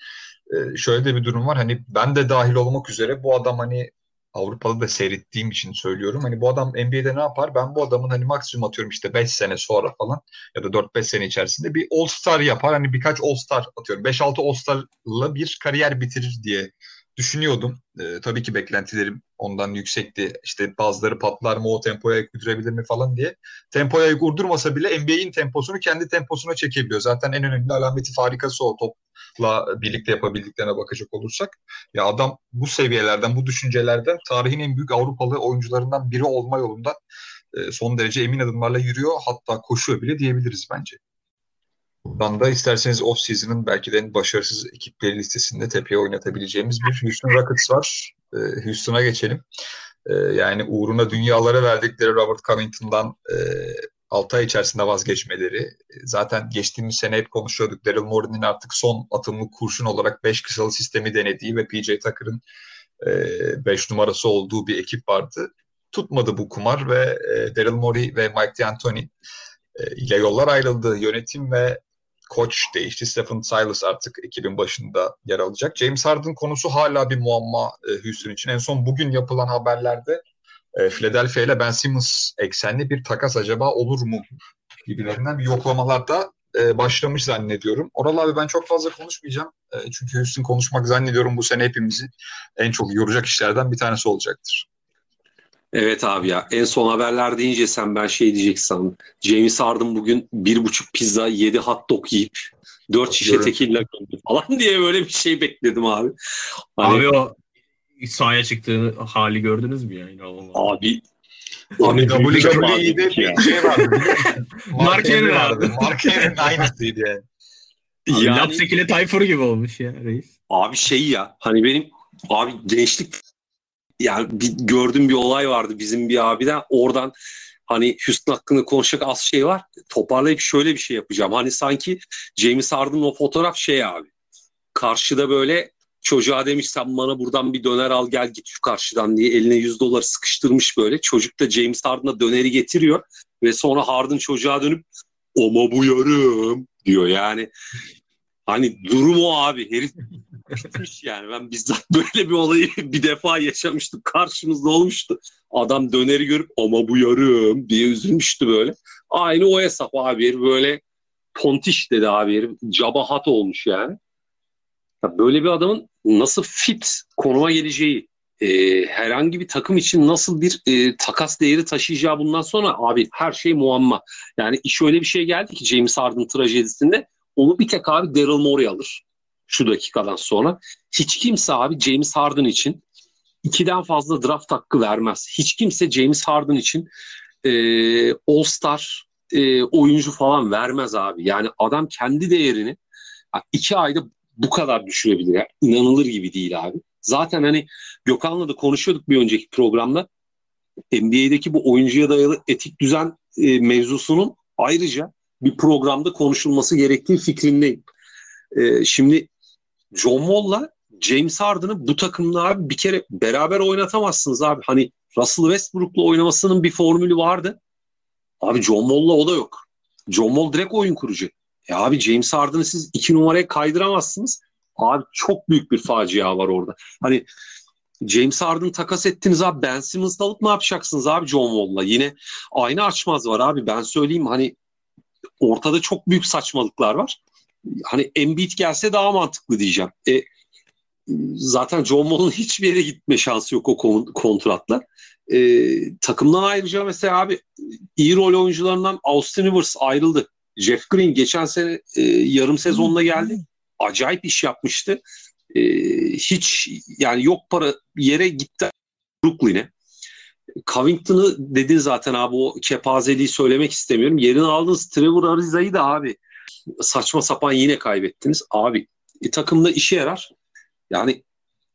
Şöyle de bir durum var, hani ben de dahil olmak üzere bu adam hani Avrupa'da da seyrettiğim için söylüyorum. Hani bu adam NBA'de ne yapar? Ben bu adamın hani maksimum atıyorum işte 5 sene sonra falan ya da 4-5 sene içerisinde bir All-Star yapar. Hani birkaç All-Star atıyorum. 5-6 All-Star'la bir kariyer bitirir diye düşünüyordum. Tabii ki beklentilerim ondan yüksekti. İşte bazıları patlar mı, o tempoya uydurabilir mi falan diye. Tempoya uydurmasa bile NBA'in temposunu kendi temposuna çekebiliyor. Zaten en önemli alameti farikası o, topla birlikte yapabildiklerine bakacak olursak. Ya adam bu seviyelerden, bu düşüncelerden tarihin en büyük Avrupalı oyuncularından biri olma yolunda son derece emin adımlarla yürüyor. Hatta koşuyor bile diyebiliriz bence. Buradan da isterseniz off-season'ın belki de en başarısız ekipleri listesinde tepeye oynatabileceğimiz bir Houston Rockets var. Houston'a geçelim. Yani uğruna dünyalara verdikleri Robert Covington'dan 6 ay içerisinde vazgeçmeleri. Zaten geçtiğimiz sene hep konuşuyorduk. Daryl Morey'nin artık son atımlı kurşun olarak 5 kısalı sistemi denediği ve PJ Tucker'ın 5 numarası olduğu bir ekip vardı. Tutmadı bu kumar ve Daryl Morey ve Mike D'Antoni ile yollar ayrıldı. Yönetim ve koç değişti. Stephen Silas artık ekibin başında yer alacak. James Harden konusu hala bir muamma Houston için. En son bugün yapılan haberlerde Philadelphia ile Ben Simmons eksenli bir takas acaba olur mu gibilerinden bir yoklamalarda başlamış zannediyorum. Oral abi ben çok fazla konuşmayacağım. Çünkü Houston konuşmak zannediyorum bu sene hepimizi en çok yoracak işlerden bir tanesi olacaktır. Evet abi ya, en son haberler deyince sen ben şey diyeceksin sandım. James Harden bugün 1,5 pizza, 7 hot dog yiyip 4 şişe tekilla gömdü falan diye böyle bir şey bekledim abi. Hani... Abi o sahaya çıktığı hali gördünüz mü yani? Abi WWE'de bir şey vardı. Mark Henry vardı. Mark Henry'nin aynısıydı yani. Abi yani... Lapsek ile Tayfur gibi olmuş ya reis. Abi şey ya hani benim abi gençlik yani gördüğüm bir olay vardı bizim bir abiden. Oradan hani Houston hakkında konuşacak az şey var. Toparlayıp şöyle bir şey yapacağım. Hani sanki James Harden'ın o fotoğraf şey abi. Karşıda böyle çocuğa demiş sen bana buradan bir döner al gel git şu karşıdan diye eline $100 sıkıştırmış böyle. Çocuk da James Harden'a döneri getiriyor. Ve sonra Harden çocuğa dönüp ama bu yarım diyor yani. Hani durum o abi. Herif yani ben bizzat böyle bir olayı bir defa yaşamıştım. Karşımızda olmuştu. Adam döneri görüp ama bu yarım diye üzülmüştü böyle. Aynı o hesap abi. Böyle pontiş dedi abi. Herif cabahat olmuş yani. Ya böyle bir adamın nasıl fit konuma geleceği, herhangi bir takım için nasıl bir takas değeri taşıyacağı bundan sonra abi her şey muamma. Yani iş öyle bir şey geldi ki James Harden trajedisinde onu bir tek abi Daryl Morey alır. Şu dakikadan sonra. Hiç kimse abi James Harden için 2'den fazla draft hakkı vermez. Hiç kimse James Harden için All-Star oyuncu falan vermez abi. Yani adam kendi değerini 2 ayda bu kadar düşürebilir. Yani inanılır gibi değil abi. Zaten hani Gökhan'la da konuşuyorduk bir önceki programda. NBA'deki bu oyuncuya dayalı etik düzen mevzusunun ayrıca bir programda konuşulması gerektiği fikrindeyim. Şimdi John Wall'la James Harden'ı bu takımla abi bir kere beraber oynatamazsınız abi. Hani Russell Westbrook'la oynamasının bir formülü vardı. Abi John Wall'la o da yok. John Wall direkt oyun kurucu. Abi James Harden'ı siz 2 numaraya kaydıramazsınız. Abi çok büyük bir facia var orada. Hani James Harden'ı takas ettiniz abi. Ben Simmons'la alıp ne yapacaksınız abi John Wall'la? Yine aynı açmaz var abi. Ben söyleyeyim hani ortada çok büyük saçmalıklar var. Hani Embiid gelse daha mantıklı diyeceğim. Zaten John Wall'un hiçbir yere gitme şansı yok o kontratla. Takımdan ayrıca mesela abi iyi rol oyuncularından Austin Rivers ayrıldı. Jeff Green geçen sene yarım sezonda geldi. Acayip iş yapmıştı. Hiç yani yok para yere gitti Brooklyn'e. Covington'ı dedin zaten abi, o kepazeliği söylemek istemiyorum. Yerini aldınız Trevor Ariza'yı da abi. Saçma sapan yine kaybettiniz. Abi takımda işe yarar. Yani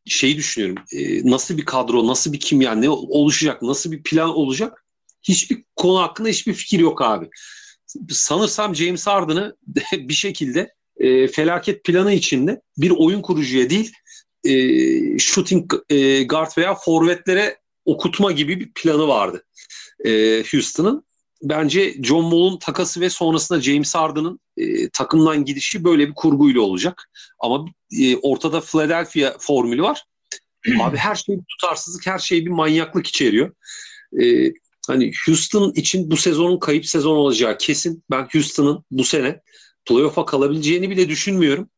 şeyi düşünüyorum. Nasıl bir kadro, nasıl bir kimya, ne oluşacak, nasıl bir plan olacak? Hiçbir konu hakkında hiçbir fikir yok abi. Sanırsam James Harden'ı bir şekilde felaket planı içinde bir oyun kurucuya değil shooting guard veya forvetlere okutma gibi bir planı vardı Houston'ın. Bence John Wall'un takası ve sonrasında James Harden'ın takımdan gidişi böyle bir kurguyla olacak. Ama ortada Philadelphia formülü var. Abi her şey bir tutarsızlık, her şey bir manyaklık içeriyor. Hani Houston için bu sezonun kayıp sezon olacağı kesin. Ben Houston'ın bu sene playoff'a kalabileceğini bile düşünmüyorum.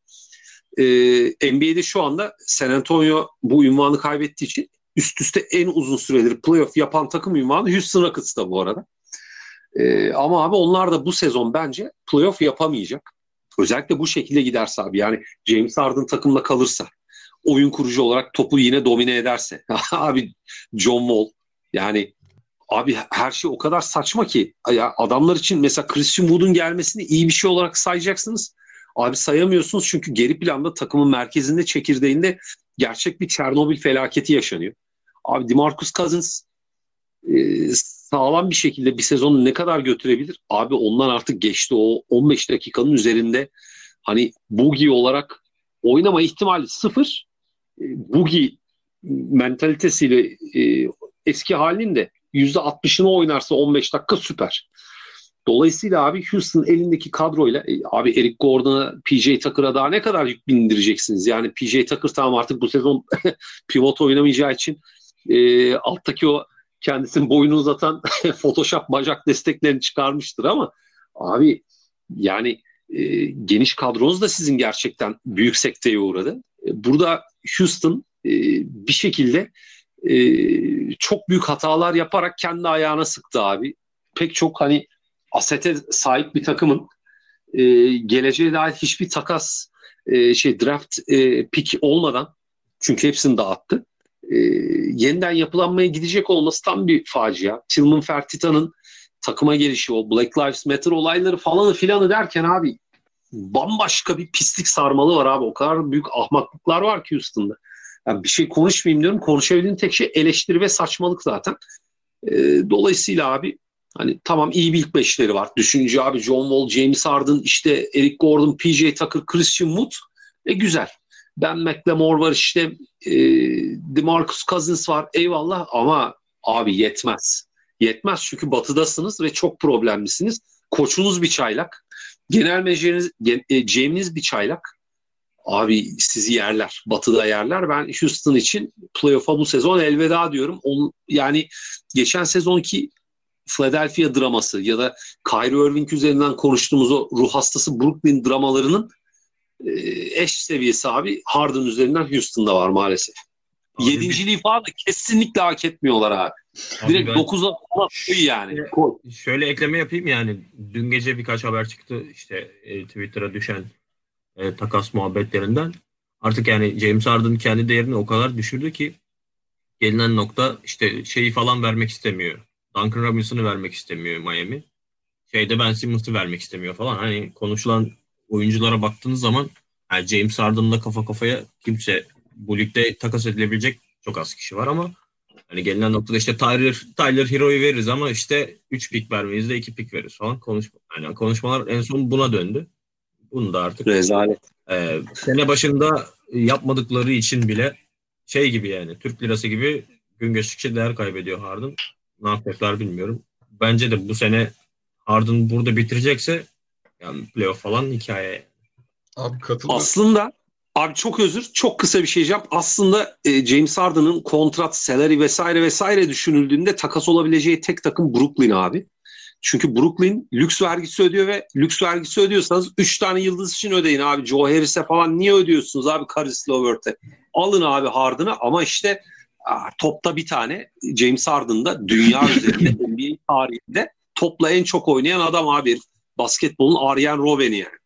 NBA'de şu anda San Antonio bu ünvanı kaybettiği için üst üste en uzun süredir playoff yapan takım ünvanı Houston Rockets da bu arada. Ama abi onlar da bu sezon bence playoff yapamayacak. Özellikle bu şekilde giderse abi, yani James Harden takımla kalırsa, oyun kurucu olarak topu yine domine ederse abi John Wall, yani abi her şey o kadar saçma ki ya, adamlar için mesela Christian Wood'un gelmesini iyi bir şey olarak sayacaksınız. Abi sayamıyorsunuz çünkü geri planda takımın merkezinde, çekirdeğinde gerçek bir Çernobil felaketi yaşanıyor. Abi DeMarcus Cousins sağlam bir şekilde bir sezonu ne kadar götürebilir? Abi ondan artık geçti, o 15 dakikanın üzerinde. Hani Boogie olarak oynama ihtimali sıfır. Boogie mentalitesiyle eski halinde %60'ını oynarsa 15 dakika süper. Dolayısıyla abi Houston elindeki kadroyla abi Eric Gordon'a, PJ Tucker'a daha ne kadar yük bindireceksiniz? Yani PJ Tucker tamam artık bu sezon pivot oynamayacağı için alttaki o kendisinin boyunu uzatan Photoshop bacak desteklerini çıkarmıştır ama abi yani geniş kadronuz da sizin gerçekten büyük sekteye uğradı. Burada Houston bir şekilde çok büyük hatalar yaparak kendi ayağına sıktı abi. Pek çok hani asete sahip bir takımın geleceğe dair hiçbir takas draft pick olmadan, çünkü hepsini dağıttı, yeniden yapılanmaya gidecek olması tam bir facia. Tillman Fertitta'nın takıma gelişi, o Black Lives Matter olayları falanı filanı derken abi bambaşka bir pislik sarmalı var abi. O kadar büyük ahmaklıklar var ki Houston'da. Yani bir şey konuşmayayım diyorum. Konuşabildiğin tek şey eleştiri ve saçmalık zaten. Dolayısıyla abi hani tamam iyi bir ilk beşleri var. Düşünce abi John Wall, James Harden, işte Eric Gordon, PJ Tucker, Christian Wood. Güzel. Ben McLemore var işte. DeMarcus Cousins var. Eyvallah ama abi yetmez. Yetmez çünkü batıdasınız ve çok problemlisiniz. Koçunuz bir çaylak. Genel menajeriniz James bir çaylak. Abi sizi yerler. Batı'da yerler. Ben Houston için playoff'a bu sezon elveda diyorum. Yani geçen sezonki Philadelphia draması ya da Kyrie Irving üzerinden konuştuğumuz o ruh hastası Brooklyn dramalarının eş seviyesi abi Harden üzerinden Houston'da var maalesef. Abi, yedinciliği falan da kesinlikle hak etmiyorlar abi. Direkt 9'a koy yani. Şöyle ekleme yapayım yani. Dün gece birkaç haber çıktı işte Twitter'a düşen takas muhabbetlerinden. Artık yani James Harden kendi değerini o kadar düşürdü ki gelinen nokta işte şeyi falan vermek istemiyor. Duncan Robinson'ı vermek istemiyor Miami. Ben Simmons'ı vermek istemiyor falan. Hani konuşulan oyunculara baktığınız zaman yani James Harden'la kafa kafaya kimse bu ligde takas edilebilecek çok az kişi var ama hani gelinen noktada işte Tyler Hero'yu veririz ama işte 3 pik vermeyiz de 2 pik veririz falan konuşmalar en son buna döndü. Bunu da artık rezalet. Sene başında yapmadıkları için bile şey gibi yani Türk lirası gibi gün geçtikçe değer kaybediyor Harden. Ne yapacaklar bilmiyorum. Bence de bu sene Harden burada bitirecekse yani playoff falan hikaye. Abi katıldım. Aslında abi çok özür, çok kısa bir şey diyeceğim. Aslında James Harden'ın kontrat, salary vesaire düşünüldüğünde takas olabileceği tek takım Brooklyn abi. Çünkü Brooklyn lüks vergisi ödüyor ve lüks vergisi ödüyorsanız 3 tane yıldız için ödeyin abi. Joe Harris'e falan niye ödüyorsunuz abi, Caris LeVert'e? Alın abi Harden'ı ama işte topta bir tane James Harden'da dünya üzerinde NBA tarihinde topla en çok oynayan adam abi. Basketbolun Arjen Robben'i yani.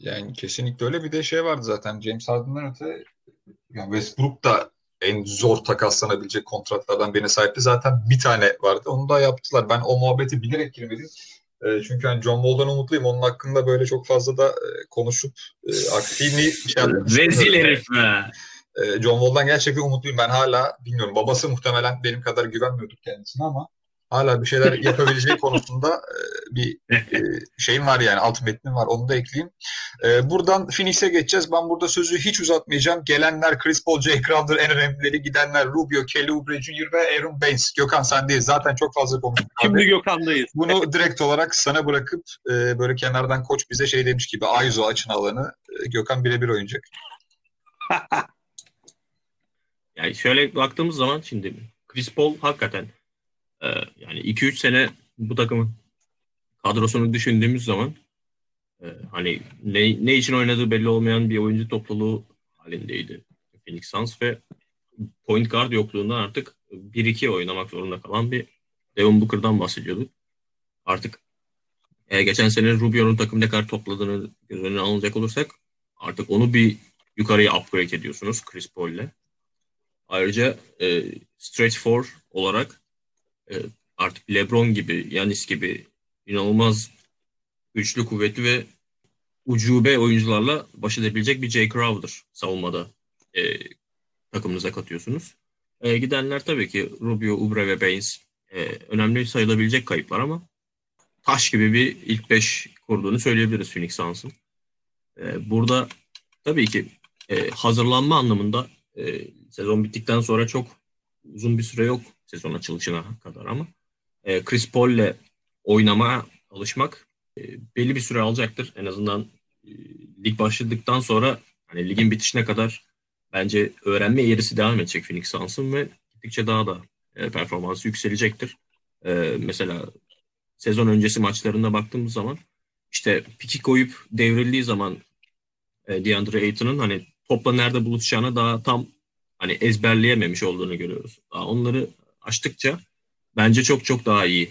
Yani kesinlikle öyle. Bir de şey vardı zaten James Harden'dan öte yani Westbrook da en zor takaslanabilecek kontratlardan birine sahipti. Zaten bir tane vardı. Onu da yaptılar. Ben o muhabbeti bilerek girmedim. Çünkü yani John Wall'dan umutluyum. Onun hakkında böyle çok fazla da konuşup aktifini... Rezil herif be! John Wall'dan gerçekten umutluyum. Ben hala bilmiyorum. Babası muhtemelen benim kadar güvenmiyorduk kendisine ama hala bir şeyler yapabileceği konusunda bir şeyim var yani, alt metnim var, onu da ekleyeyim. Buradan Phoenix'e geçeceğiz. Ben burada sözü hiç uzatmayacağım. Gelenler Chris Paul, Jay Crowder, en önemlileri, gidenler Rubio, Kelly Oubre Jr. ve Aaron Baines. Gökhan sendeyiz. Zaten çok fazla konuştuk. Şimdi Gökhan'dayız. Bunu direkt olarak sana bırakıp böyle kenardan koç bize şey demiş gibi, Aizo açın alanı. Gökhan birebir oynayacak. Yani şöyle baktığımız zaman şimdi Chris Paul hakikaten yani 2-3 sene bu takımın kadrosunu düşündüğümüz zaman hani ne için oynadığı belli olmayan bir oyuncu topluluğu halindeydi Phoenix Suns ve point guard yokluğundan artık 1-2 oynamak zorunda kalan bir Devin Booker'dan bahsediyorduk. Artık geçen sene Rubio'nun takım ne kadar topladığını göz önüne alınacak olursak artık onu bir yukarıya upgrade ediyorsunuz Chris Paul'le. Ayrıca stretch four olarak artık LeBron gibi, Giannis gibi inanılmaz güçlü, kuvvetli ve ucube oyuncularla baş edebilecek bir Jay Crowder savunmada takımınıza katıyorsunuz. Gidenler tabii ki Rubio, Oubre ve Baines önemli sayılabilecek kayıplar ama taş gibi bir ilk 5 kurduğunu söyleyebiliriz Phoenix Suns'ın. Burada tabii ki hazırlanma anlamında sezon bittikten sonra çok uzun bir süre yok sezon açılışına kadar ama Chris Paul'le oynamaya alışmak belli bir süre alacaktır. En azından lig başladıktan sonra hani ligin bitişine kadar bence öğrenme eğrisi devam edecek Phoenix Suns'ın ve gittikçe daha da performansı yükselecektir. Mesela sezon öncesi maçlarına baktığımız zaman işte piki koyup devrildiği zaman DeAndre Ayton'un hani topla nerede buluşacağını daha tam hani ezberleyememiş olduğunu görüyoruz. Daha onları açtıkça bence çok çok daha iyi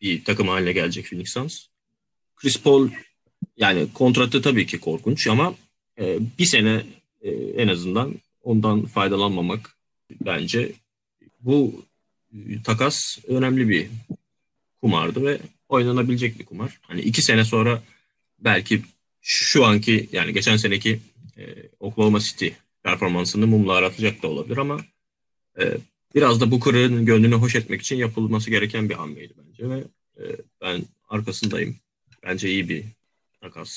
bir takım haline gelecek Phoenix Suns. Chris Paul yani kontratı tabii ki korkunç ama bir sene en azından ondan faydalanmamak bence bu takas önemli bir kumardı ve oynanabilecek bir kumar. Hani 2 sene sonra belki şu anki yani geçen seneki Oklahoma City performansını mumla aratacak da olabilir ama biraz da bu Booker'ın gönlünü hoş etmek için yapılması gereken bir hamleydi bence ve ben arkasındayım. Bence iyi bir takas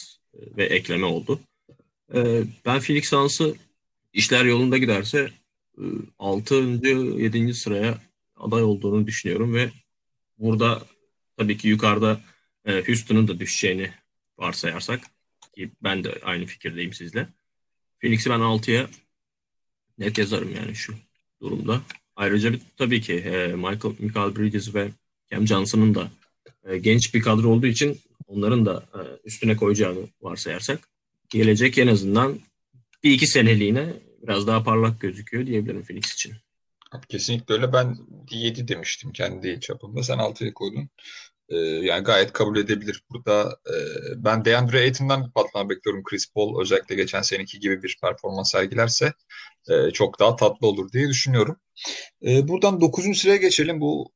ve ekleme oldu. Ben Phoenix Suns'ı işler yolunda giderse 6. 7. sıraya aday olduğunu düşünüyorum ve burada tabii ki yukarıda Houston'ın da düşeceğini varsayarsak ki ben de aynı fikirdeyim sizle. Phoenix'i ben 6'ya net yazarım yani şu durumda. Ayrıca tabii ki Michael Bridges ve Cam Johnson'ın da genç bir kadro olduğu için onların da üstüne koyacağını varsayarsak gelecek en azından bir 2 seneliğine biraz daha parlak gözüküyor diyebilirim Phoenix için. Kesinlikle öyle. Ben 7 demiştim kendi çapımda. Sen 6'ya koydun. Yani gayet kabul edebilir. Burada ben DeAndre Ayton'dan bir patlama bekliyorum. Chris Paul özellikle geçen seneki gibi bir performans sergilerse çok daha tatlı olur diye düşünüyorum. Buradan 9. sıraya geçelim. Bu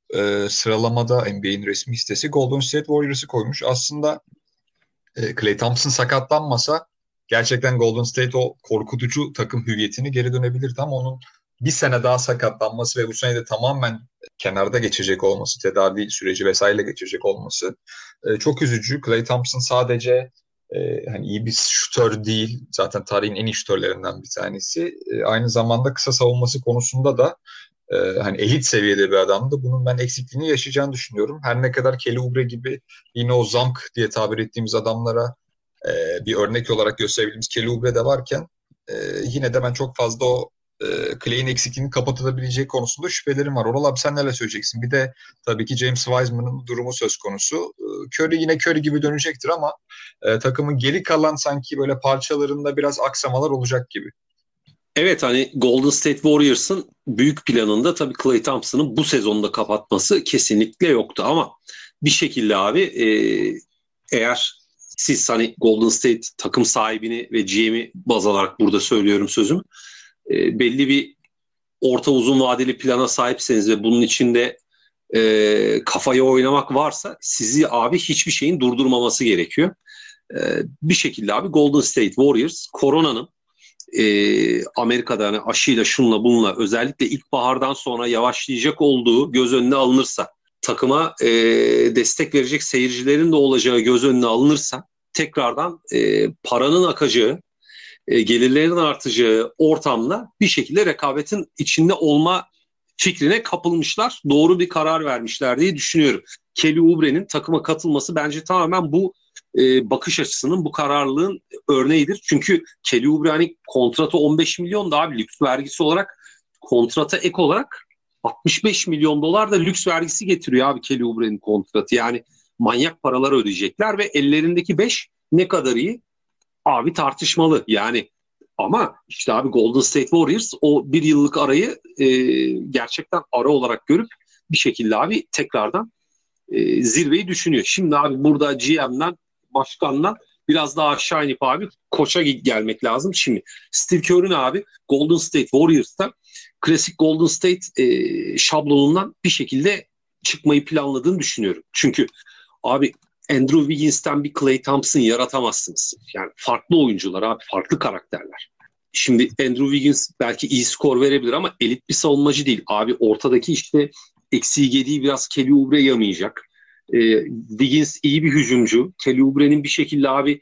sıralamada NBA'in resmi sitesi Golden State Warriors'ı koymuş. Aslında Klay Thompson sakatlanmasa gerçekten Golden State o korkutucu takım hüviyetini geri dönebilirdi ama onun bir sene daha sakatlanması ve bu sene de tamamen kenarda geçecek olması, tedavi süreci vesaireyle geçecek olması çok üzücü. Klay Thompson sadece hani iyi bir şutör değil, zaten tarihin en iyi şutörlerinden bir tanesi. Aynı zamanda kısa savunması konusunda da hani elit seviyede bir adamdı. Bunun ben eksikliğini yaşayacağını düşünüyorum. Her ne kadar Kelly Oubre gibi yine o zamk diye tabir ettiğimiz adamlara bir örnek olarak gösterebildiğimiz Kelly Oubre de varken yine de ben çok fazla o Clay'in eksikliğini kapatılabileceği konusunda şüphelerim var. Oral abi sen neler söyleyeceksin? Bir de tabii ki James Wiseman'ın durumu söz konusu. Curry yine Curry gibi dönecektir ama takımın geri kalan sanki böyle parçalarında biraz aksamalar olacak gibi. Evet hani Golden State Warriors'ın büyük planında tabii Klay Thompson'ın bu sezonda kapatması kesinlikle yoktu ama bir şekilde abi eğer siz hani Golden State takım sahibini ve GM'i baz alarak burada söylüyorum sözümü. Belli bir orta uzun vadeli plana sahipseniz ve bunun içinde kafaya oynamak varsa sizi abi hiçbir şeyin durdurmaması gerekiyor. Bir şekilde abi Golden State Warriors koronanın Amerika'da hani aşıyla şunla bununla özellikle ilkbahardan sonra yavaşlayacak olduğu göz önüne alınırsa takıma destek verecek seyircilerin de olacağı göz önüne alınırsa tekrardan paranın akacağı, gelirlerin artacağı ortamla bir şekilde rekabetin içinde olma fikrine kapılmışlar. Doğru bir karar vermişler diye düşünüyorum. Kelly Oubre'nin takıma katılması bence tamamen bu bakış açısının, bu kararlılığın örneğidir. Çünkü Kelly Oubre hani kontratı 15 milyon da abi lüks vergisi olarak, kontrata ek olarak $65 milyon da lüks vergisi getiriyor abi Kelly Oubre'nin kontratı. Yani manyak paralar ödeyecekler ve ellerindeki 5 ne kadar iyi abi tartışmalı yani. Ama işte abi Golden State Warriors o bir yıllık arayı gerçekten ara olarak görüp bir şekilde abi tekrardan zirveyi düşünüyor. Şimdi abi burada GM'den, başkandan biraz daha aşağı inip abi koça gelmek lazım. Şimdi Steve Kerr'ün abi Golden State Warriors'ta klasik Golden State şablonundan bir şekilde çıkmayı planladığını düşünüyorum. Çünkü abi Andrew Wiggins'ten bir Klay Thompson yaratamazsınız. Yani farklı oyuncular abi, farklı karakterler. Şimdi Andrew Wiggins belki iyi skor verebilir ama elit bir savunmacı değil. Abi ortadaki işte eksiği yediği biraz Kelly Oubre yamayacak. Wiggins iyi bir hücumcu. Kelly Oubre'nin bir şekilde abi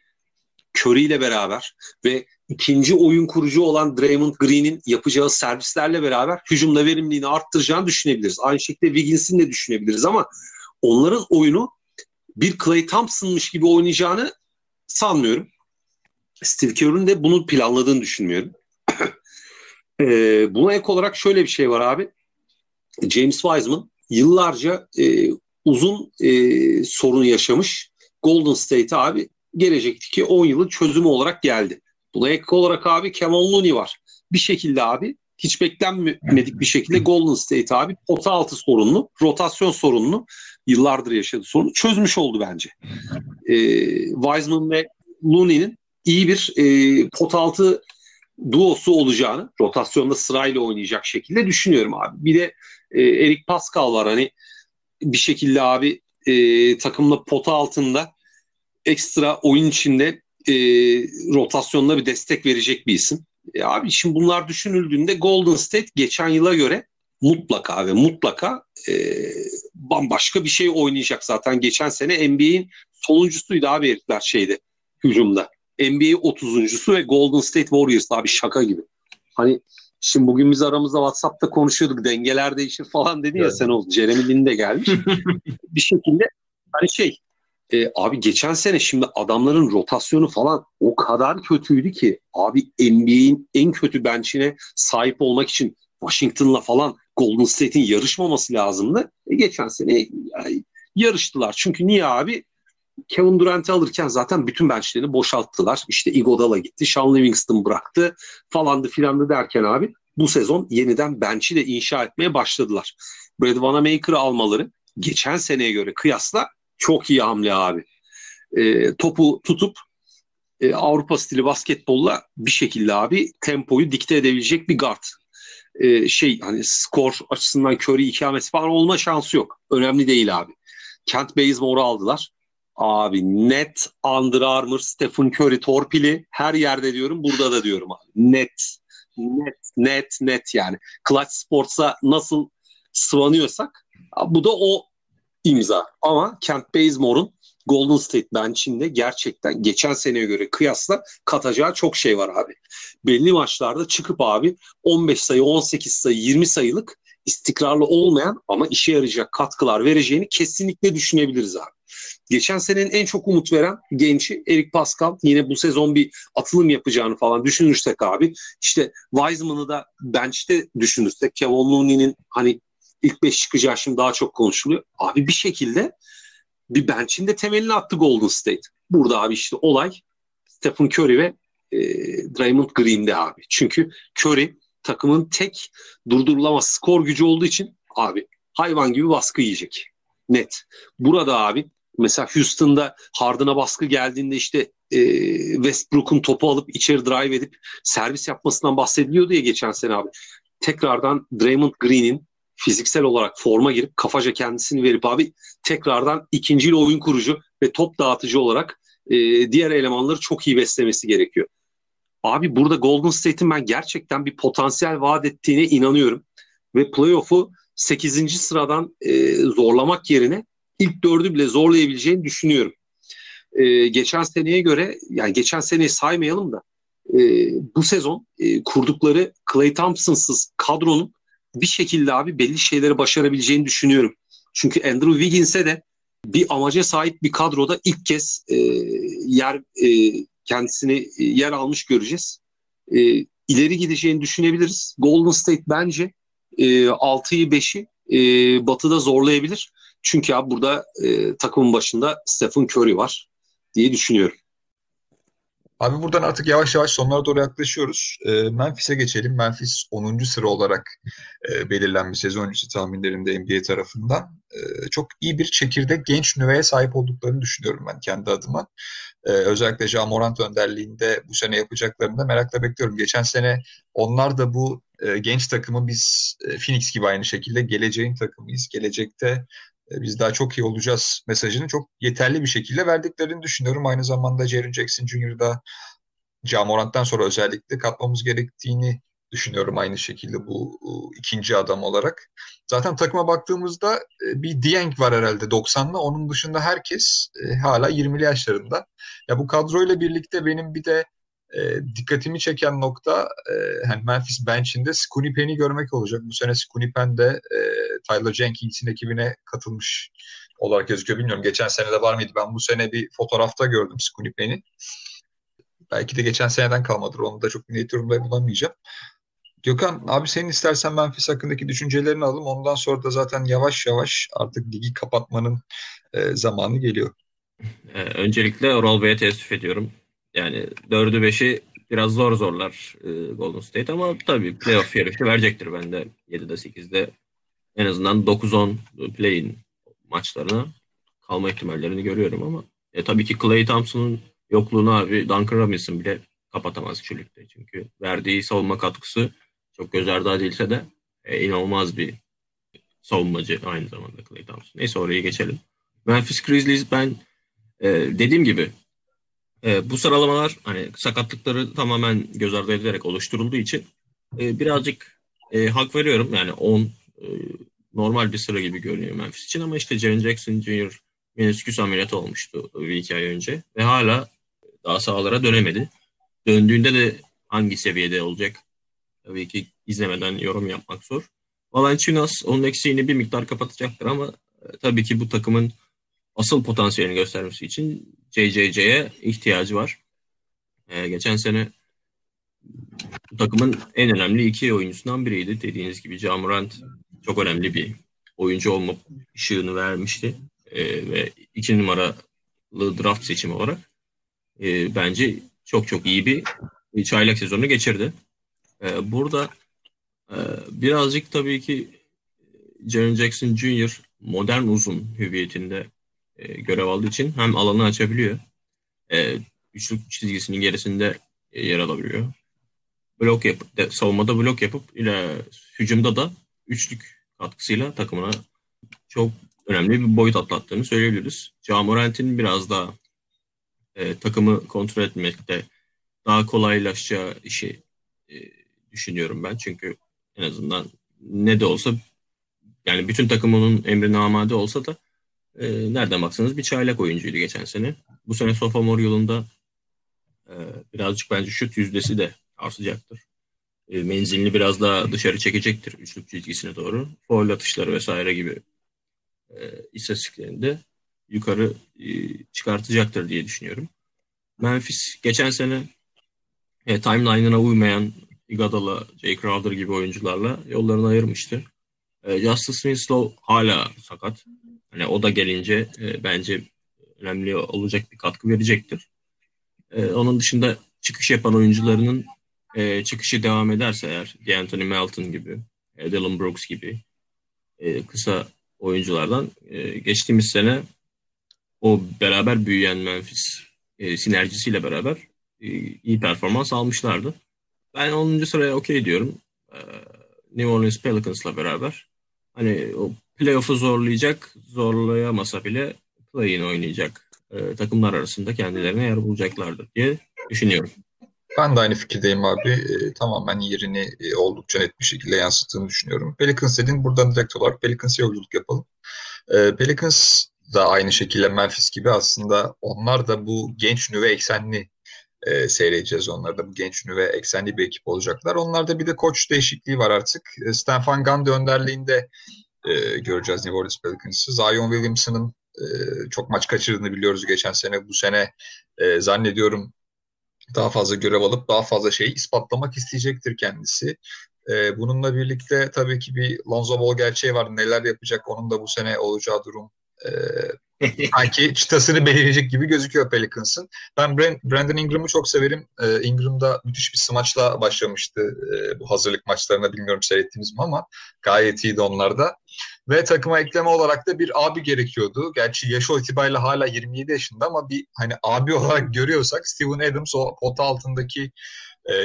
Curry ile beraber ve ikinci oyun kurucu olan Draymond Green'in yapacağı servislerle beraber hücumda verimliliğini arttıracağını düşünebiliriz. Aynı şekilde Wiggins'in de düşünebiliriz ama onların oyunu bir Klay Thompson'mış gibi oynayacağını sanmıyorum. Steve Kerr'ün de bunu planladığını düşünmüyorum. Buna ek olarak şöyle bir şey var abi. James Wiseman yıllarca uzun sorun yaşamış. Golden State abi gelecekteki 10 yılın çözümü olarak geldi. Buna ek olarak abi Kevon Looney var. Bir şekilde abi hiç beklenmedik bir şekilde Golden State abi pota altı sorununu, rotasyon sorununu, yıllardır yaşadığı sorunu çözmüş oldu bence. Wiseman ve Looney'nin iyi bir pota altı duosu olacağını, rotasyonda sırayla oynayacak şekilde düşünüyorum abi. Bir de Eric Pascal var, hani bir şekilde abi takımla pota altında ekstra oyun içinde rotasyonda bir destek verecek bir isim. Abi şimdi bunlar düşünüldüğünde Golden State geçen yıla göre mutlaka ve mutlaka bambaşka bir şey oynayacak. Zaten geçen sene NBA'in sonuncusuydu abi herifler şeyde, hücumda. NBA 30'uncusu ve Golden State Warriors abi şaka gibi. Hani şimdi bugün biz aramızda WhatsApp'ta konuşuyorduk, dengeler değişir falan dedi ya, evet. Sen oldun. Jeremy Lin de gelmiş. Bir şekilde hani abi geçen sene şimdi adamların rotasyonu falan o kadar kötüydü ki abi NBA'in en kötü bench'ine sahip olmak için Washington'la falan Golden State'in yarışmaması lazımdı. Geçen sene yarıştılar. Çünkü niye abi? Kevin Durant'i alırken zaten bütün benchlerini boşalttılar. İşte Iguodala gitti, Sean Livingston bıraktı falandı filandı derken abi bu sezon yeniden bench'i de inşa etmeye başladılar. Brad Wanamaker'ı almaları geçen seneye göre kıyasla çok iyi hamle abi. Topu tutup Avrupa stili basketbolla bir şekilde abi tempoyu dikte edebilecek bir guard. Hani skor açısından Curry ikamesi falan olma şansı yok. Önemli değil abi. Kent Bazemore'u aldılar. Abi net Under Armour, Stephen Curry torpili. Her yerde diyorum, burada da diyorum abi. Net yani. Clutch Sports'a nasıl sıvanıyorsak bu da o imza. Ama Kent Bazemore'un Golden State bench'inde gerçekten geçen seneye göre kıyasla katacağı çok şey var abi. Belli maçlarda çıkıp abi 15 sayı, 18 sayı, 20 sayılık istikrarlı olmayan ama işe yarayacak katkılar vereceğini kesinlikle düşünebiliriz abi. Geçen senenin en çok umut veren genci Eric Pascal, yine bu sezon bir atılım yapacağını falan düşünürsek abi, işte Wiseman'ı da bench'te düşünürsek, Kevon Looney'nin hani ilk 5 çıkacağı şimdi daha çok konuşuluyor. Abi bir şekilde bir bench'in de temelini attı Golden State. Burada abi işte olay Stephen Curry ve Draymond Green'de abi. Çünkü Curry takımın tek durdurulamaz skor gücü olduğu için abi hayvan gibi baskı yiyecek. Net. Burada abi mesela Houston'da Harden'a baskı geldiğinde işte Westbrook'un topu alıp içeri drive edip servis yapmasından bahsediliyordu ya geçen sene abi. Tekrardan Draymond Green'in fiziksel olarak forma girip kafaca kendisini verip abi tekrardan ikincil oyun kurucu ve top dağıtıcı olarak diğer elemanları çok iyi beslemesi gerekiyor. Abi burada Golden State'in ben gerçekten bir potansiyel vaat ettiğine inanıyorum ve playoff'u 8. sıradan zorlamak yerine ilk 4'ü bile zorlayabileceğini düşünüyorum. Geçen seneye göre, yani geçen seneyi saymayalım da bu sezon kurdukları Klay Thompson'sız kadronun bir şekilde abi belli şeyleri başarabileceğini düşünüyorum. Çünkü Andrew Wiggins'e de bir amaca sahip bir kadroda ilk kez kendisini yer almış göreceğiz. İleri gideceğini düşünebiliriz. Golden State bence 6'yı 5'i Batı'da zorlayabilir. Çünkü abi burada takımın başında Stephen Curry var diye düşünüyorum. Abi buradan artık yavaş yavaş sonlara doğru yaklaşıyoruz. Memphis'e geçelim. Memphis 10. sıra olarak belirlenmiş sezon öncesi tahminlerinde NBA tarafından. Çok iyi bir çekirdek genç nüveye sahip olduklarını düşünüyorum ben kendi adıma. Özellikle Ja Morant önderliğinde bu sene yapacaklarını da merakla bekliyorum. Geçen sene onlar da bu genç takımı biz Phoenix gibi aynı şekilde geleceğin takımıyız. Gelecekte biz daha çok iyi olacağız mesajını çok yeterli bir şekilde verdiklerini düşünüyorum. Aynı zamanda Jaren Jackson Jr.'da Ja Morant'tan sonra özellikle katmamız gerektiğini düşünüyorum aynı şekilde bu ikinci adam olarak. Zaten takıma baktığımızda bir Dieng var herhalde 90'lı. Onun dışında herkes hala 20'li yaşlarında. Ya bu kadroyla birlikte benim bir de dikkatimi çeken nokta hani Memphis bench'inde Skunnipen'i görmek olacak. Bu sene Skunnipen de Tyler Jenkins'in ekibine katılmış olarak gözüküyor. Bilmiyorum geçen sene de var mıydı? Ben bu sene bir fotoğrafta gördüm Skunnipen'i. Belki de geçen seneden kalmadır. Onu da çok net yorumda bulamayacağım. Gökhan abi senin istersen Memphis hakkındaki düşüncelerini alalım. Ondan sonra da zaten yavaş yavaş artık ligi kapatmanın zamanı geliyor. Öncelikle Oral Bey'e teessüf ediyorum. Yani 4'ü 5'i biraz zorlar Golden State ama tabii playoff yarışı verecektir. Ben de 7'de 8'de en azından 9-10 play-in maçlarına kalma ihtimallerini görüyorum ama tabii ki Klay Thompson'un yokluğunu abi Duncan Robinson bile kapatamaz şu ligde. Çünkü verdiği savunma katkısı çok göz ardı edilse de inanılmaz bir savunmacı aynı zamanda Klay Thompson. Neyse oraya geçelim. Memphis Grizzlies ben dediğim gibi bu sıralamalar hani sakatlıkları tamamen göz ardı edilerek oluşturulduğu için birazcık hak veriyorum. Yani 10 normal bir sıra gibi görünüyor Memphis için ama işte Jaren Jackson Jr. menisküs ameliyatı olmuştu bir iki ay önce ve hala daha sahalara dönemedi. Döndüğünde de hangi seviyede olacak? Tabii ki izlemeden yorum yapmak zor. Valanciunas onun eksiğini bir miktar kapatacaktır ama tabii ki bu takımın asıl potansiyelini göstermesi için JJJ'ye ihtiyacı var. Geçen sene bu takımın en önemli iki oyuncusundan biriydi. Dediğiniz gibi Ja Morant çok önemli bir oyuncu olma ışığını vermişti. Ve 2 numaralı draft seçimi olarak bence çok çok iyi bir çaylak sezonu geçirdi. Burada birazcık tabii ki Jaren Jackson Jr. modern uzun hüviyetinde görev aldığı için hem alanı açabiliyor, üçlük çizgisinin gerisinde yer alabiliyor. Blok yapıp, savunmada blok yapıp hücumda da üçlük katkısıyla takımına çok önemli bir boyut atlattığını söyleyebiliriz. Ja Morant'in biraz daha takımı kontrol etmekte daha kolaylaşacağı işi düşünüyorum ben. Çünkü en azından ne de olsa yani bütün takımının emrine amade olsa da nereden baksanız bir çaylak oyuncuydu geçen sene. Bu sene sophomore yılında birazcık bence şut yüzdesi de artacaktır. Menzilini biraz daha dışarı çekecektir üçlük çizgisine doğru. Foul atışları vesaire gibi istatistiklerini de yukarı çıkartacaktır diye düşünüyorum. Memphis geçen sene timeline'ına uymayan Iguodala, Jay Crowder gibi oyuncularla yollarını ayırmıştı. Justice Winslow hala sakat. Hani o da gelince bence önemli olacak bir katkı verecektir. Onun dışında çıkış yapan oyuncularının çıkışı devam ederse eğer D'Anthony Melton gibi, Dylan Brooks gibi kısa oyunculardan geçtiğimiz sene o beraber büyüyen Memphis sinerjisiyle beraber iyi performans almışlardı. Ben 10. sıraya okey diyorum. New Orleans Pelicans'la beraber hani o playoff'u zorlayamasa bile play-in oynayacak takımlar arasında kendilerine yer bulacaklardır diye düşünüyorum. Ben de aynı fikirdeyim abi. Tamamen yerini oldukça net bir şekilde yansıttığını düşünüyorum. Pelicans dedin, buradan direkt olarak Pelicans'a yolculuk yapalım. Pelicans da aynı şekilde Memphis gibi aslında onlar da bu genç nüve eksenli seyredeceğiz. Onlar da bu genç nüve eksenli bir ekip olacaklar. Onlarda bir de koç değişikliği var artık. Stan Van Gundy önderliğinde göreceğiz New Orleans Pelicans'ı. Zion Williamson'ın çok maç kaçırdığını biliyoruz geçen sene. Bu sene zannediyorum daha fazla görev alıp daha fazla şeyi ispatlamak isteyecektir kendisi. Bununla birlikte tabii ki bir Lonzo Ball gerçeği var. Neler yapacak onun da bu sene olacağı durum. Sanki çıtasını belirleyecek gibi gözüküyor Pelicans'ın. Ben Brandon Ingram'ı çok severim. Ingram'da müthiş bir smaçla başlamıştı bu hazırlık maçlarına. Bilmiyorum seyrettiniz mi ama gayet iyiydi onlarda. Ve takıma ekleme olarak da bir abi gerekiyordu. Gerçi yaşı itibariyle hala 27 yaşında ama bir hani abi olarak görüyorsak Steven Adams o pota altındaki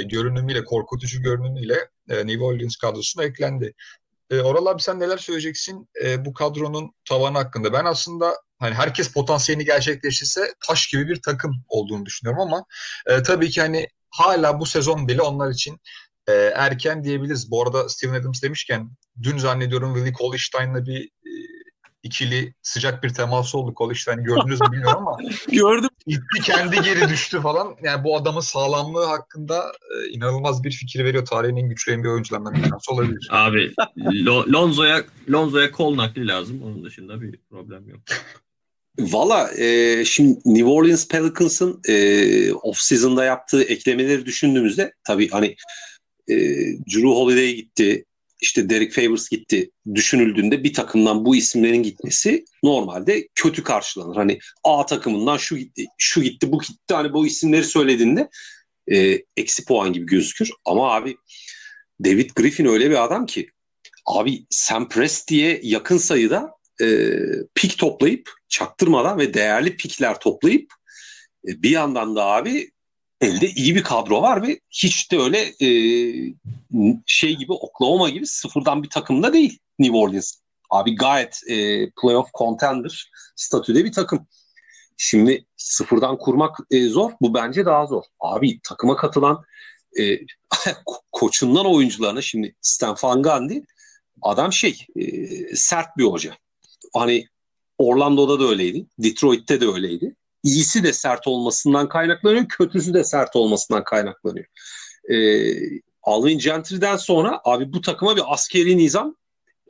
görünümüyle, korkutucu görünümüyle New Orleans kadrosuna eklendi. Oral abi sen neler söyleyeceksin bu kadronun tavanı hakkında? Ben aslında hani herkes potansiyelini gerçekleştirse taş gibi bir takım olduğunu düşünüyorum ama tabii ki hani hala bu sezon bile onlar için erken diyebiliriz. Bu arada Steven Adams demişken dün zannediyorum Willie Cauley-Stein'la bir ikili sıcak bir temas oldu. Cauley-Stein'i gördünüz mü bilmiyorum ama gördüm. İtti kendi geri düştü falan. Yani bu adamın sağlamlığı hakkında inanılmaz bir fikir veriyor. Tarihin en güçlü NBA oyuncularından bir tanesi olabilir. Abi Lonzo'ya kol nakli lazım. Onun dışında bir problem yok. Valla şimdi New Orleans Pelicans'ın off-season'da yaptığı eklemeleri düşündüğümüzde tabii hani Jrue Holiday gitti, işte Derek Favors gitti düşünüldüğünde bir takımdan bu isimlerin gitmesi normalde kötü karşılanır. Hani A takımından şu gitti, bu gitti. Hani bu isimleri söylediğinde eksi puan gibi gözükür. Ama abi David Griffin öyle bir adam ki abi Sam Presti'ye yakın sayıda pik toplayıp çaktırmadan ve değerli pikler toplayıp bir yandan da abi elde iyi bir kadro var ve hiç de öyle şey gibi Oklahoma gibi sıfırdan bir takımda değil New Orleans. Abi gayet playoff contender statüde bir takım. Şimdi sıfırdan kurmak zor. Bu bence daha zor. Abi takıma katılan koçundan oyuncularına şimdi Stan Van Gundy adam sert bir hoca. Hani Orlando'da da öyleydi. Detroit'te de öyleydi. İyisi de sert olmasından kaynaklanıyor, kötüsü de sert olmasından kaynaklanıyor. Alvin Gentry'den sonra abi bu takıma bir askeri nizam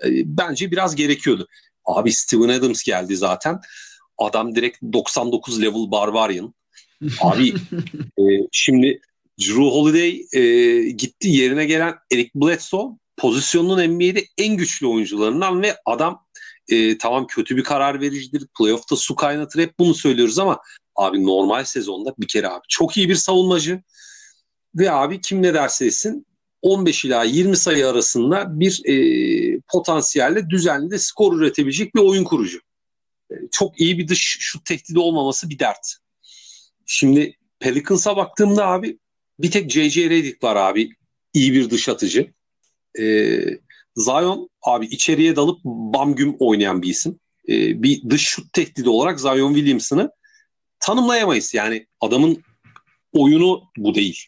bence biraz gerekiyordu. Abi Steven Adams geldi zaten. Adam direkt 99 level Barbarian. Abi şimdi Jrue Holiday gitti, yerine gelen Eric Bledsoe pozisyonunun NBA'de en güçlü oyuncularından ve adam tamam kötü bir karar vericidir. Playoff'ta su kaynatır. Hep bunu söylüyoruz ama abi normal sezonda bir kere abi çok iyi bir savunmacı ve abi kim ne derse desin 15 ila 20 sayı arasında bir potansiyelle düzenli de skor üretebilecek bir oyun kurucu. Çok iyi bir dış şut tehdidi olmaması bir dert. Şimdi Pelicans'a baktığımda abi bir tek JJ Redick var abi. İyi bir dış atıcı. Zion abi içeriye dalıp bam güm oynayan bir isim. Bir dış şut tehdidi olarak Zion Williamson'ı tanımlayamayız. Yani adamın oyunu bu değil.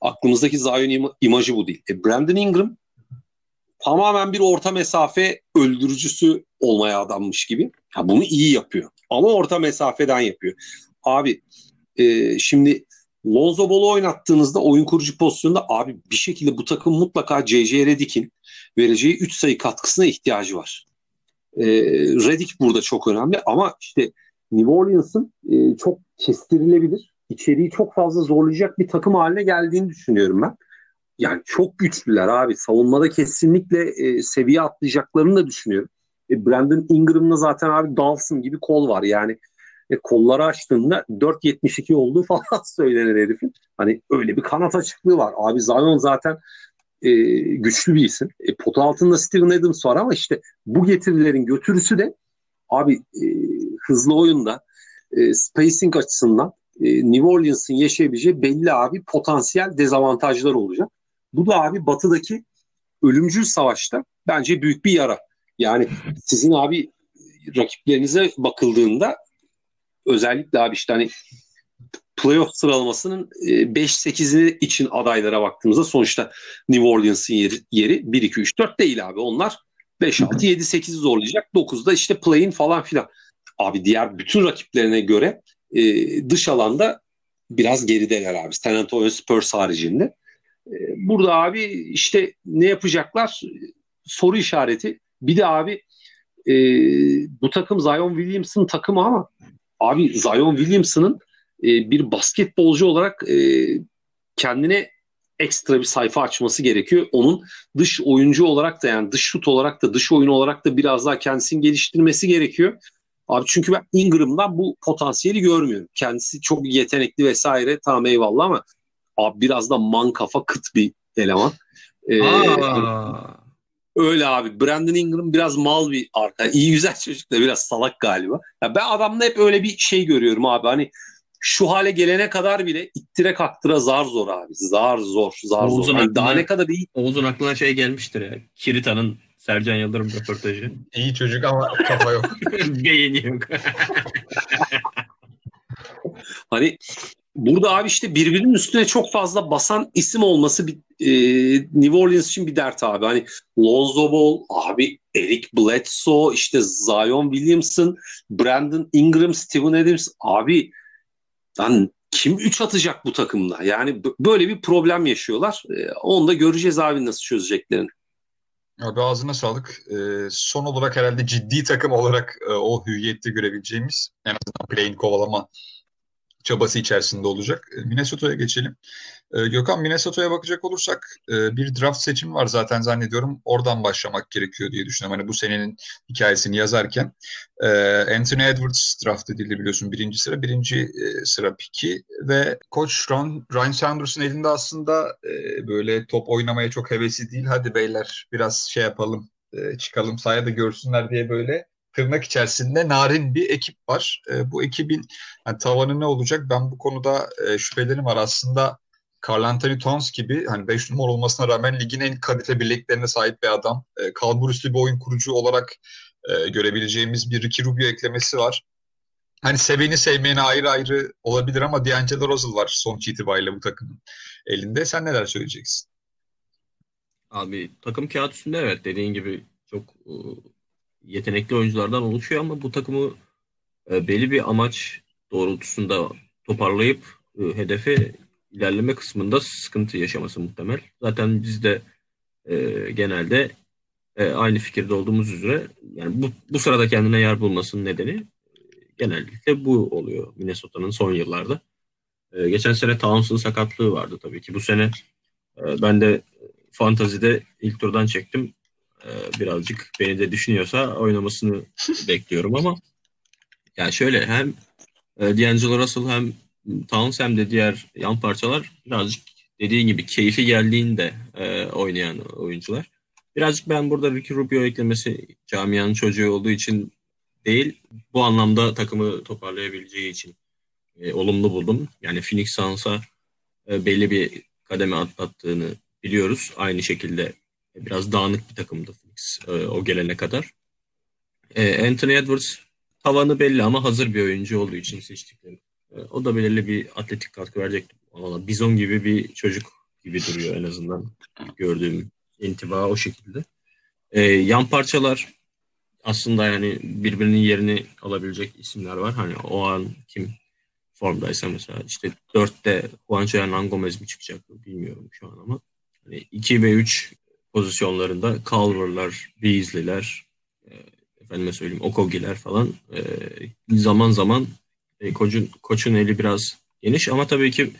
Aklımızdaki Zion imajı bu değil. Brandon Ingram tamamen bir orta mesafe öldürücüsü olmaya adanmış gibi. Ha, bunu iyi yapıyor. Ama orta mesafeden yapıyor. Abi şimdi Lonzo Ball'u oynattığınızda oyun kurucu pozisyonunda abi bir şekilde bu takım mutlaka JJ Redick'in vereceği 3 sayı katkısına ihtiyacı var. Redick burada çok önemli ama işte New Orleans'ın çok kestirilebilir, içeriği çok fazla zorlayacak bir takım haline geldiğini düşünüyorum ben. Yani çok güçlüler abi. Savunmada kesinlikle seviye atlayacaklarını da düşünüyorum. Brandon Ingram'la zaten abi Dawson gibi kol var yani. Kolları açtığında 4.72 olduğu falan söylenir herifin. Hani öyle bir kanat açıklığı var. Abi Zion zaten güçlü bir isim. Pota altında Steven Adams var ama işte bu getirilerin götürüsü de abi hızlı oyunda spacing açısından New Orleans'ın yaşayabileceği belli abi potansiyel dezavantajlar olacak. Bu da abi batıdaki ölümcül savaşta bence büyük bir yara. Yani sizin abi rakiplerinize bakıldığında özellikle abi işte hani playoff sıralamasının 5-8'i için adaylara baktığımızda sonuçta New Orleans'ın yeri 1-2-3-4 değil abi. Onlar 5-6-7-8'i zorlayacak. 9'da işte play-in falan filan. Abi diğer bütün rakiplerine göre dış alanda biraz gerideler abi. San Antonio Spurs haricinde. Burada abi işte ne yapacaklar? Soru işareti. Bir de abi bu takım Zion Williamson takımı ama abi Zion Williamson'ın bir basketbolcu olarak kendine ekstra bir sayfa açması gerekiyor. Onun dış oyuncu olarak da yani dış şut olarak da dış oyun olarak da biraz daha kendisini geliştirmesi gerekiyor. Abi çünkü ben Ingram'dan bu potansiyeli görmüyorum. Kendisi çok yetenekli vesaire tamam eyvallah ama abi biraz da man kafa kıt bir eleman. Öyle abi. Brandon Ingram biraz mal bir arka. İyi güzel çocuk da biraz salak galiba. Ya ben adamda hep öyle bir şey görüyorum abi. Hani şu hale gelene kadar bile ittire kaktıra zar zor abi. Zar zor. Oğuz'un aklına, daha ne kadar iyi. Oğuz'un aklına şey gelmiştir ya. Kirita'nın Sercan Yıldırım röportajı. İyi çocuk ama kafa yok. Beyin yok. Hani burada abi işte birbirinin üstüne çok fazla basan isim olması bir New Orleans için bir dert abi. Hani Lonzo Ball, abi Eric Bledsoe, işte Zion Williamson, Brandon Ingram, Steven Adams abi lan kim 3 atacak bu takımda? Yani böyle bir problem yaşıyorlar. Onu da göreceğiz abi nasıl çözeceklerini. Abi ağzına sağlık. Son olarak herhalde ciddi takım olarak o hüviyette görebileceğimiz en azından play-in kovalama çabası içerisinde olacak. Minnesota'ya geçelim. Gökhan, Minnesota'ya bakacak olursak bir draft seçimi var zaten zannediyorum. Oradan başlamak gerekiyor diye düşünüyorum. Hani bu senenin hikayesini yazarken. Anthony Edwards draft edildi biliyorsun birinci sıra piki ve koç Ryan Saunders'ın elinde aslında böyle top oynamaya çok hevesi değil. Hadi beyler biraz şey yapalım, çıkalım sahaya da görsünler diye böyle tırnak içerisinde narin bir ekip var. Bu ekibin yani tavanı ne olacak? Ben bu konuda şüphelerim var. Aslında Karl Anthony Towns gibi hani 5 numara olmasına rağmen ligin en kalite birliklerine sahip bir adam. Kalbur üstü bir oyun kurucu olarak görebileceğimiz bir Ricky Rubio eklemesi var. Hani seveni sevmeyeni ayrı ayrı olabilir ama D'Angelo Russell var sonuç itibariyle bu takımın elinde. Sen neler söyleyeceksin? Abi takım kağıt üstünde evet dediğin gibi çok yetenekli oyunculardan oluşuyor ama bu takımı belli bir amaç doğrultusunda toparlayıp hedefe ilerleme kısmında sıkıntı yaşaması muhtemel. Zaten biz de genelde aynı fikirde olduğumuz üzere yani bu sırada kendine yer bulmasının nedeni genellikle bu oluyor Minnesota'nın son yıllarda. Geçen sene Towns'un sakatlığı vardı tabii ki. Bu sene ben de fantazide ilk turdan çektim. Birazcık beni de düşünüyorsa oynamasını bekliyorum ama yani şöyle hem D'Angelo Russell hem Towns hem de diğer yan parçalar birazcık dediğin gibi keyfi geldiğinde oynayan oyuncular. Birazcık ben burada Ricky Rubio eklemesi camianın çocuğu olduğu için değil bu anlamda takımı toparlayabileceği için olumlu buldum. Yani Phoenix Suns'a belli bir kademe atlattığını biliyoruz. Aynı şekilde biraz dağınık bir takımdı Phoenix o gelene kadar. Anthony Edwards tavanı belli ama hazır bir oyuncu olduğu için seçtikleri. O da belirli bir atletik katkı verecekti. Valla bizon gibi bir çocuk gibi duruyor en azından. Gördüğüm intiba o şekilde. Yan parçalar aslında yani birbirinin yerini alabilecek isimler var. Hani o an kim formdaysa mesela işte 4'te Juancho Hernan Gomez mi çıkacak bilmiyorum şu an ama. Hani 2 ve 3 pozisyonlarında Culver'lar, Beasley'ler, efendime söyleyeyim Okogi'ler falan zaman zaman koçun eli biraz geniş ama tabii ki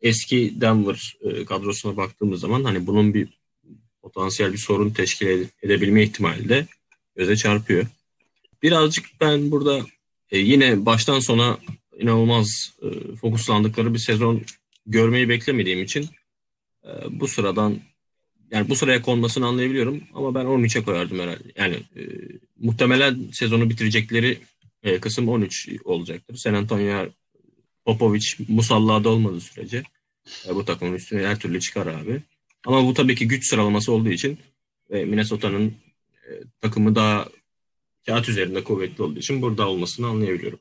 eski Denver kadrosuna baktığımız zaman hani bunun bir potansiyel bir sorun teşkil edebilme ihtimali de göze çarpıyor. Birazcık ben burada yine baştan sona inanılmaz fokuslandıkları bir sezon görmeyi beklemediğim için bu sıradan yani bu sıraya konmasını anlayabiliyorum ama ben 13'e koyardım herhalde. Yani muhtemelen sezonu bitirecekleri kısım 13 olacaktır. San Antonio Popovic musallada olmadığı sürece bu takımın üstüne her türlü çıkar abi. Ama bu tabii ki güç sıralaması olduğu için Minnesota'nın takımı daha kağıt üzerinde kuvvetli olduğu için burada olmasını anlayabiliyorum.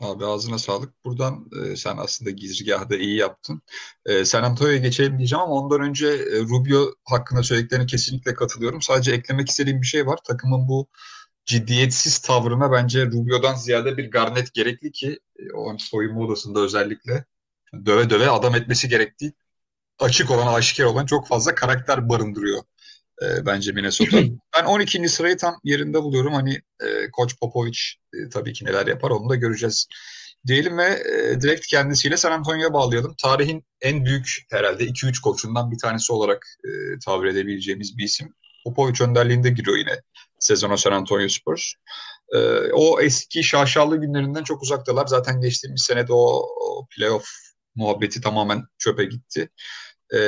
Abi ağzına sağlık. Buradan sen aslında gizgahda iyi yaptın. San Antonio'ya geçelim diyeceğim ama ondan önce Rubio hakkında söylediklerine kesinlikle katılıyorum. Sadece eklemek istediğim bir şey var. Takımın bu ciddiyetsiz tavrına bence Rubio'dan ziyade bir Garnett gerekli ki o soyunma odasında özellikle döve döve adam etmesi gerektiği açık olan, aşikar olan çok fazla karakter barındırıyor bence Minnesota. Ben 12. sırayı tam yerinde buluyorum. Hani Koç Popovic tabii ki neler yapar onu da göreceğiz diyelim ve direkt kendisiyle San Antonio'ya bağlayalım. Tarihin en büyük herhalde 2-3 koçundan bir tanesi olarak tabir edebileceğimiz bir isim. Popovic önderliğinde giriyor yine sezona San Antonio Spurs. O eski şaşalı günlerinden çok uzaktalar. Zaten geçtiğimiz senede o playoff muhabbeti tamamen çöpe gitti.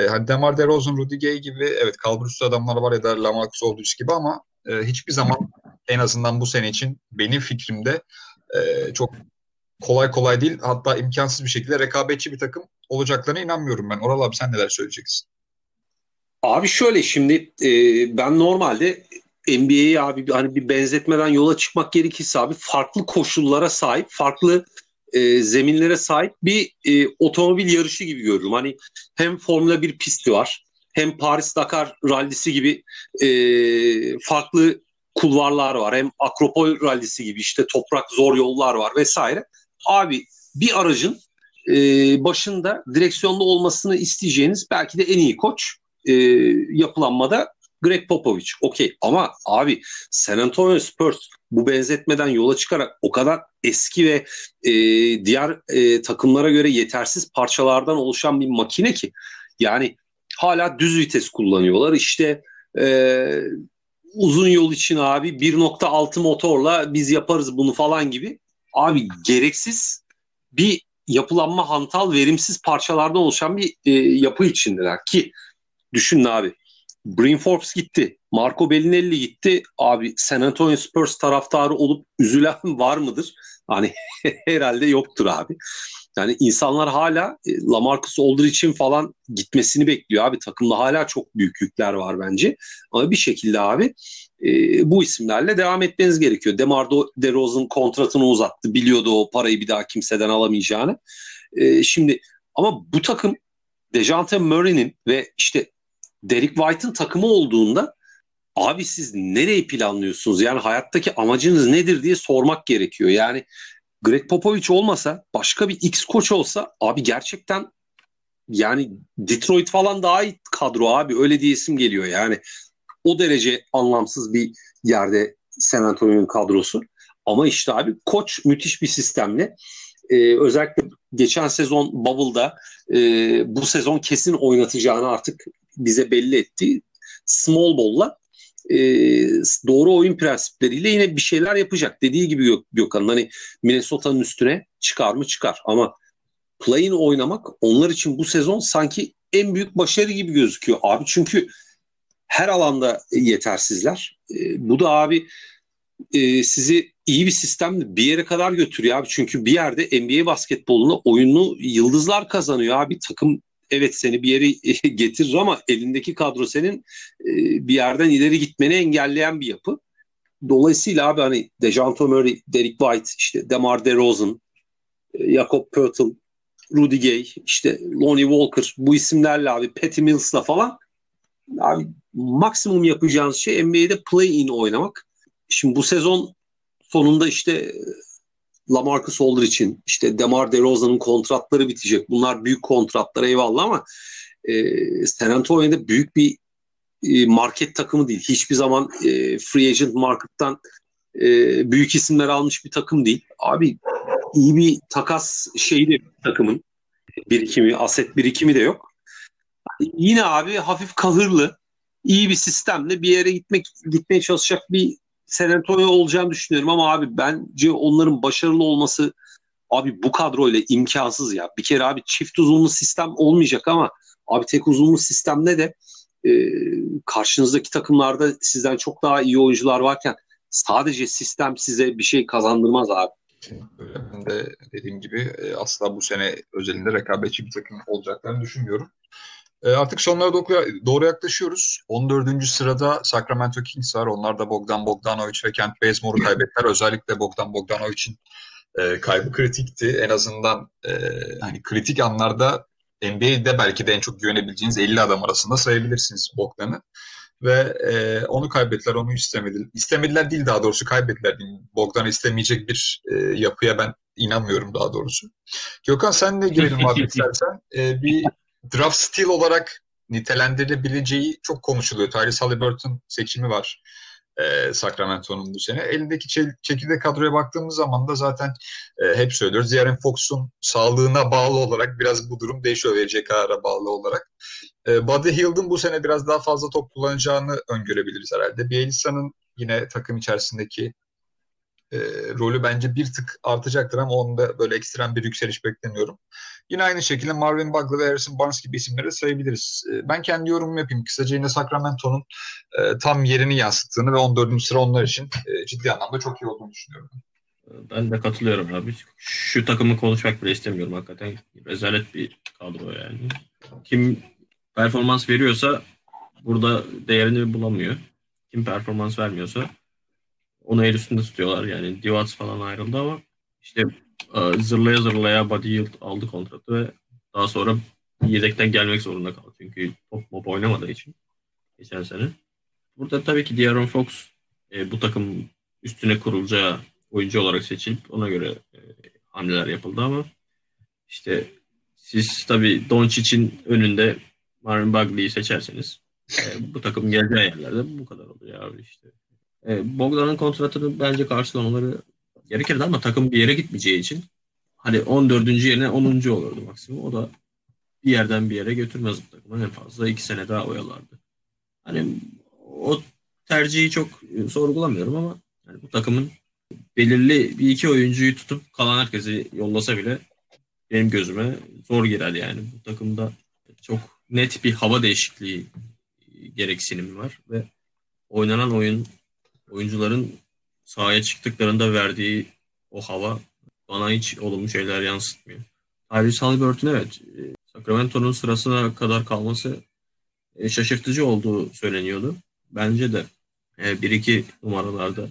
Hani DeMar DeRozan, Rudy Gay gibi evet kalburüstü adamlar var ya da LaMarcus Aldridge gibi ama hiçbir zaman en azından bu sene için benim fikrimde çok kolay değil hatta imkansız bir şekilde rekabetçi bir takım olacaklarına inanmıyorum ben. Oral abi sen neler söyleyeceksin? Abi şöyle şimdi ben normalde NBA'yi abi hani bir benzetmeden yola çıkmak gerekirse abi farklı koşullara sahip, farklı zeminlere sahip bir otomobil yarışı gibi görüyorum. Hani hem Formula 1 pisti var, hem Paris-Dakar rallisi gibi farklı kulvarlar var, hem Akropol rallisi gibi işte toprak zor yollar var vesaire. Abi bir aracın başında direksiyonda olmasını isteyeceğiniz belki de en iyi koç yapılanmada Greg Popovich. Okey ama abi San Antonio Spurs bu benzetmeden yola çıkarak o kadar eski ve diğer takımlara göre yetersiz parçalardan oluşan bir makine ki yani hala düz vites kullanıyorlar. İşte uzun yol için abi 1.6 motorla biz yaparız bunu falan gibi. Abi gereksiz bir yapılanma hantal verimsiz parçalardan oluşan bir yapı içindeler ki düşünün abi. Bryn Forbes gitti. Marco Bellinelli gitti. Abi San Antonio Spurs taraftarı olup üzülen var mıdır? Hani herhalde yoktur abi. Yani insanlar hala LaMarcus Aldridge'in falan gitmesini bekliyor abi. Takımda hala çok büyük yükler var bence. Ama bir şekilde abi bu isimlerle devam etmeniz gerekiyor. DeMar DeRozan kontratını uzattı. Biliyordu o parayı bir daha kimseden alamayacağını. Şimdi ama bu takım DeJounte Murray'nin ve işte Derek White'ın takımı olduğunda abi siz nereyi planlıyorsunuz? Yani hayattaki amacınız nedir diye sormak gerekiyor. Yani Greg Popovich olmasa başka bir X koç olsa abi gerçekten yani Detroit falan daha iyi kadro abi öyle diye isim geliyor. Yani o derece anlamsız bir yerde San Antonio'nun kadrosu. Ama işte abi koç müthiş bir sistemle özellikle geçen sezon Bubble'da bu sezon kesin oynatacağını artık bize belli etti. Small ball'la doğru oyun prensipleriyle yine bir şeyler yapacak. Dediği gibi Gökhan'ın hani Minnesota'nın üstüne çıkar mı çıkar ama play-in oynamak onlar için bu sezon sanki en büyük başarı gibi gözüküyor abi çünkü her alanda yetersizler. Bu da abi sizi iyi bir sistemle bir yere kadar götürüyor abi çünkü bir yerde NBA basketbolunda oyunu yıldızlar kazanıyor abi takım evet seni bir yere getirir ama elindeki kadro senin bir yerden ileri gitmeni engelleyen bir yapı. Dolayısıyla abi hani DeJounte Murray, Derek White, işte DeMar DeRozan, Jakob Poeltl, Rudy Gay, işte Lonnie Walker bu isimlerle abi Patty Mills'la falan abi maksimum yapacağınız şey NBA'de play-in oynamak. Şimdi bu sezon sonunda işte LaMarcus Aldridge için işte DeMar DeRozan'ın kontratları bitecek. Bunlar büyük kontratlar eyvallah ama San Antonio'da büyük bir market takımı değil. Hiçbir zaman free agent market'tan büyük isimler almış bir takım değil. Abi iyi bir takas şeyi de takımın birikimi, aset birikimi de yok. Yine abi hafif kahırlı, iyi bir sistemle bir yere gitmeye çalışacak bir San Antonio olacağını düşünüyorum ama abi bence onların başarılı olması abi bu kadroyla imkansız ya. Bir kere abi çift uzunlu sistem olmayacak ama abi tek uzunlu sistemde de karşınızdaki takımlarda sizden çok daha iyi oyuncular varken sadece sistem size bir şey kazandırmaz abi. Ben de dediğim gibi asla bu sene özelinde rekabetçi bir takım olacaklarını düşünmüyorum. Artık sonlara doğru yaklaşıyoruz. 14. sırada Sacramento Kings var. Onlar da Bogdan Bogdanović ve Kent Bazemore'u kaybettiler. Özellikle Bogdan Bogdanovic'in kaybı kritikti. En azından hani kritik anlarda NBA'de belki de en çok güvenebileceğiniz 50 adam arasında sayabilirsiniz Bogdan'ı. Ve onu kaybettiler, onu istemediler. İstemediler değil, daha doğrusu kaybettiler. Bogdan'ı istemeyecek bir yapıya ben inanmıyorum daha doğrusu. Gökhan, sen de girelim abi istersen. Bir draft steal olarak nitelendirilebileceği çok konuşuluyor. Tyrese Halliburton seçimi var Sacramento'nun bu sene. Elindeki çekirdek kadroya baktığımız zaman da zaten hep söylüyoruz. De'Aaron Fox'un sağlığına bağlı olarak biraz bu durum değişiyor, vereceği karara bağlı olarak. Buddy Hield'ın bu sene biraz daha fazla top kullanacağını öngörebiliriz herhalde. Bielitsa'nın yine takım içerisindeki rolü bence bir tık artacaktır ama onda böyle ekstrem bir yükseliş beklemiyorum. Yine aynı şekilde Marvin Bagley ve Harrison Barnes gibi isimleri sayabiliriz. Ben kendi yorumumu yapayım. Kısaca yine Sacramento'nun tam yerini yansıttığını ve 14. sıra onlar için ciddi anlamda çok iyi olduğunu düşünüyorum. Ben de katılıyorum abi. Şu takımı konuşmak bile istemiyorum hakikaten. Rezalet bir kadro yani. Kim performans veriyorsa burada değerini bulamıyor. Kim performans vermiyorsa onu el üstünde tutuyorlar. Yani Divats falan ayrıldı ama işte zırlaya zırlaya Buddy Hield aldı kontratı ve daha sonra yedekten gelmek zorunda kaldı. Çünkü top mop oynamadığı için geçen sene. Burada tabii ki De'Aaron Fox bu takım üstüne kurulacağı oyuncu olarak seçilip ona göre hamleler yapıldı ama işte siz tabii Doncic'in önünde Marvin Bagley'i seçerseniz bu takım geleceği yerlerde bu kadar oluyor abi işte. Bogdan'ın kontratını bence karşılamaları gerekirdi ama takım bir yere gitmeyeceği için hani 14. yerine 10. olurdu maksimum. O da bir yerden bir yere götürmez bu takımı. En fazla 2 sene daha oyalardı. Hani o tercihi çok sorgulamıyorum ama yani bu takımın belirli bir iki oyuncuyu tutup kalan herkesi yollasa bile benim gözüme zor girer yani. Bu takımda çok net bir hava değişikliği gereksinimi var ve oynanan oyun, oyuncuların sahaya çıktıklarında verdiği o hava bana hiç olumlu şeyler yansıtmıyor. Tyrese Halliburton evet, Sacramento'nun sırasına kadar kalması şaşırtıcı olduğu söyleniyordu. Bence de 1-2 numaralarda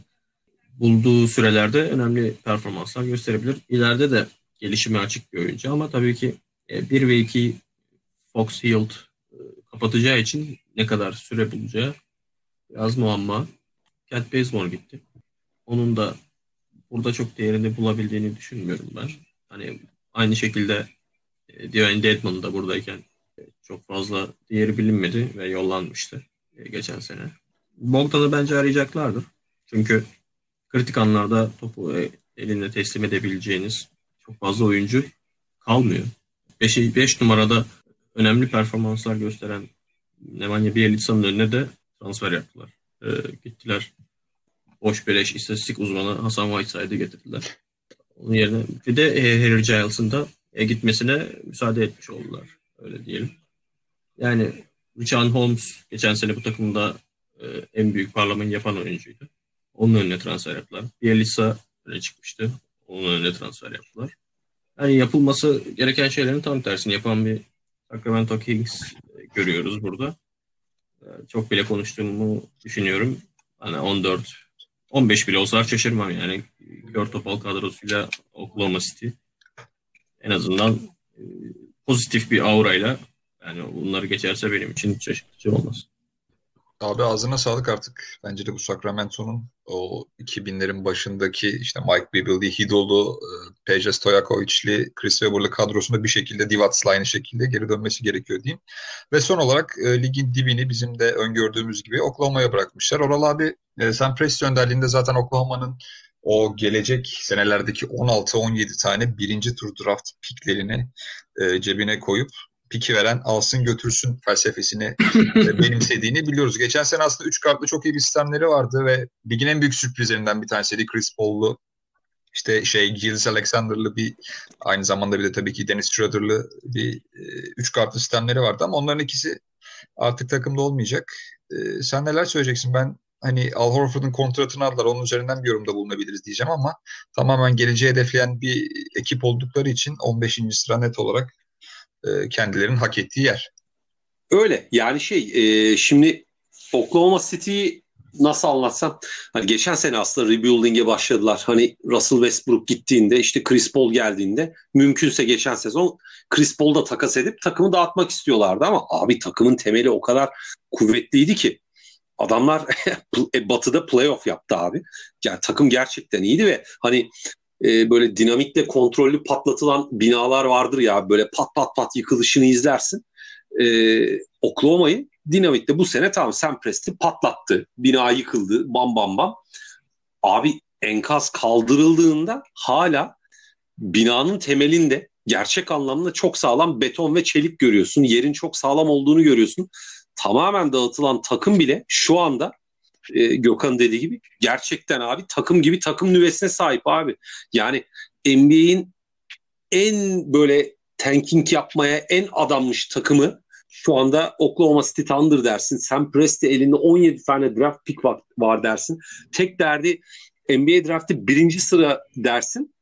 bulduğu sürelerde önemli performanslar gösterebilir. İleride de gelişime açık bir oyuncu ama tabii ki 1 ve 2 Fox Hield kapatacağı için ne kadar süre bulacağı biraz muamma. Cat Bazemore gitti. Onun da burada çok değerini bulabildiğini düşünmüyorum ben. Hani aynı şekilde Dwayne Dedman'ın da buradayken çok fazla değeri bilinmedi ve yollanmıştı geçen sene. Bogdan'ı bence arayacaklardır. Çünkü kritik anlarda topu eline teslim edebileceğiniz çok fazla oyuncu kalmıyor. 5 numarada önemli performanslar gösteren Nemanja Bielitsa'nın önüne de transfer yaptılar. Gittiler. Boş beleş istatistik uzmanı Hasan Whiteside'ı getirdiler. Onun yerine bir de Harry Giles'ın da gitmesine müsaade etmiş oldular. Öyle diyelim. Yani Richan Holmes geçen sene bu takımda en büyük parlamayı yapan oyuncuydu. Onun önüne transfer yaptılar. Bielitsa öne çıkmıştı. Onun önüne transfer yaptılar. Yani yapılması gereken şeylerin tam tersini yapan bir Sacramento Kings görüyoruz burada. Çok bile konuştuğumu düşünüyorum. Hani 14-15 bile olsalar şaşırmam yani. Kör topal kadrosuyla Oklahoma City en azından pozitif bir aurayla yani bunları geçerse benim için hiç şaşırtıcı olmaz. Abi ağzına sağlık artık. Bence de bu Sacramento'nun o 2000'lerin başındaki işte Mike Bibby'li, Hidol'u, Peja Stojakovic'li, Chris Webber'lı kadrosunda bir şekilde Divats'la aynı şekilde geri dönmesi gerekiyor diyeyim. Ve son olarak ligin dibini bizim de öngördüğümüz gibi Oklahoma'ya bırakmışlar. Oral abi sen Presti önderliğinde zaten Oklahoma'nın o gelecek senelerdeki 16-17 tane birinci tur draft piklerini cebine koyup piki veren alsın götürsün felsefesini benimsediğini biliyoruz. Geçen sene aslında 3 kartlı çok iyi bir sistemleri vardı ve ligin en büyük sürprizlerinden bir tanesiydi Chris Paul'lu, işte Gilgeous Alexander'lı bir aynı zamanda bir de tabii ki Dennis Schroeder'lı bir 3 kartlı sistemleri vardı ama onların ikisi artık takımda olmayacak. Sen neler söyleyeceksin? Ben hani Al Horford'un kontratını aldılar, onun üzerinden bir yorumda bulunabiliriz diyeceğim ama tamamen geleceği hedefleyen bir ekip oldukları için 15. sıra net olarak kendilerinin hak ettiği yer. Öyle. Yani şimdi Oklahoma City'yi nasıl anlatsam, hani geçen sene aslında rebuilding'e başladılar. Hani Russell Westbrook gittiğinde, işte Chris Paul geldiğinde, mümkünse geçen sezon Chris Paul'u da takas edip takımı dağıtmak istiyorlardı ama abi takımın temeli o kadar kuvvetliydi ki adamlar Batı'da playoff yaptı abi. Yani takım gerçekten iyiydi ve hani böyle dinamitle kontrollü patlatılan binalar vardır ya, böyle pat pat pat yıkılışını izlersin. Oklahoma'yı dinamitle bu sene tam Sam Presti patlattı. Bina yıkıldı. Bam bam bam. Abi enkaz kaldırıldığında hala binanın temelinde gerçek anlamda çok sağlam beton ve çelik görüyorsun. Yerin çok sağlam olduğunu görüyorsun. Tamamen dağıtılan takım bile şu anda Gökhan dediği gibi gerçekten abi takım gibi takım nüvesine sahip abi. Yani NBA'in en böyle tanking yapmaya en adanmış takımı şu anda Oklahoma City Thunder dersin. Sam Presti elinde 17 tane draft pick var dersin. Tek derdi NBA draftı 1. sıra dersin.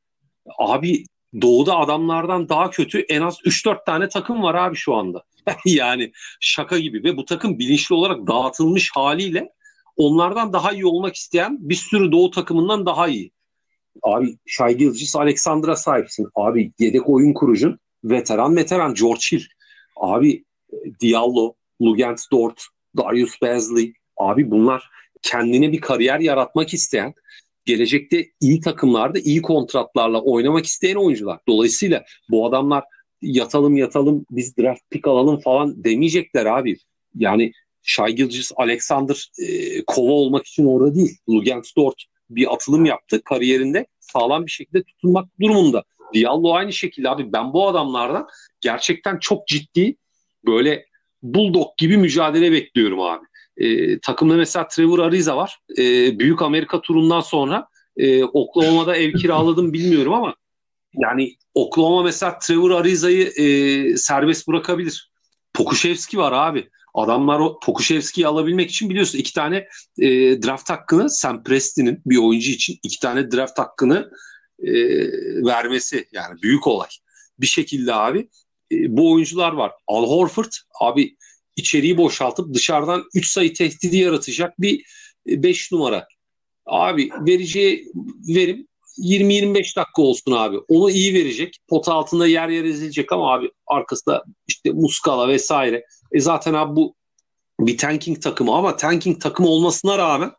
Abi doğuda adamlardan daha kötü en az 3-4 tane takım var abi şu anda. Yani şaka gibi ve bu takım bilinçli olarak dağıtılmış haliyle onlardan daha iyi olmak isteyen bir sürü doğu takımından daha iyi. Abi Shai Gilgeous-Alexander'a sahipsin. Abi yedek oyun kurucun veteran George Hill. Abi Diallo, Luguentz Dort, Darius Bazley. Abi bunlar kendine bir kariyer yaratmak isteyen, gelecekte iyi takımlarda iyi kontratlarla oynamak isteyen oyuncular. Dolayısıyla bu adamlar yatalım biz draft pick alalım falan demeyecekler abi. Yani Shai Gilgeous-Alexander kova olmak için orada değil. Luguentz Dort bir atılım yaptı kariyerinde, sağlam bir şekilde tutunmak durumunda. Diallo aynı şekilde abi. Ben bu adamlardan gerçekten çok ciddi böyle bulldog gibi mücadele bekliyorum abi. Takımda mesela Trevor Ariza var. Büyük Amerika turundan sonra Oklahoma'da ev kiraladım bilmiyorum ama yani Oklahoma mesela Trevor Ariza'yı serbest bırakabilir. Pokuševski var abi. Adamlar Pokuševski'yi alabilmek için biliyorsun 2 tane draft hakkını Sam Presti'nin bir oyuncu için 2 tane draft hakkını vermesi yani büyük olay. Bir şekilde abi bu oyuncular var. Al Horford abi içeriği boşaltıp dışarıdan 3 sayı tehdidi yaratacak bir 5 numara. Abi vereceği verim 20-25 dakika olsun abi. Onu iyi verecek. Pota altında yer ezilecek ama abi arkasında işte Muscala vesaire. Zaten abi bu bir tanking takımı ama tanking takımı olmasına rağmen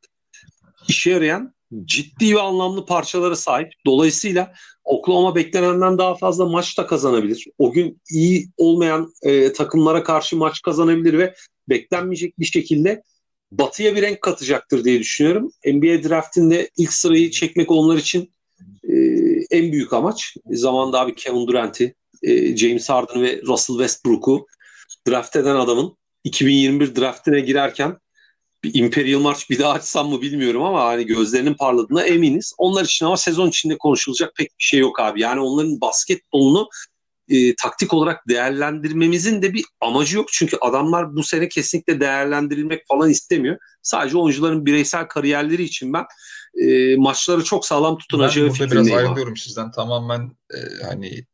işe yarayan ciddi ve anlamlı parçalara sahip. Dolayısıyla Oklahoma beklenenden daha fazla maç da kazanabilir. O gün iyi olmayan takımlara karşı maç kazanabilir ve beklenmeyecek bir şekilde Batı'ya bir renk katacaktır diye düşünüyorum. NBA draftinde ilk sırayı çekmek onlar için en büyük amaç. Zamanında abi Kevin Durant'i, James Harden ve Russell Westbrook'u draft eden adamın 2021 draftine girerken bir Imperial March bir daha açsam mı bilmiyorum ama hani gözlerinin parladığına eminiz. Onlar için ama sezon içinde konuşulacak pek bir şey yok abi. Yani onların basketbolunu taktik olarak değerlendirmemizin de bir amacı yok. Çünkü adamlar bu sene kesinlikle değerlendirilmek falan istemiyor. Sadece oyuncuların bireysel kariyerleri için ben maçları çok sağlam tutunacağı fikrindeyim. Ben burada biraz ayrılıyorum sizden. Tamamen hani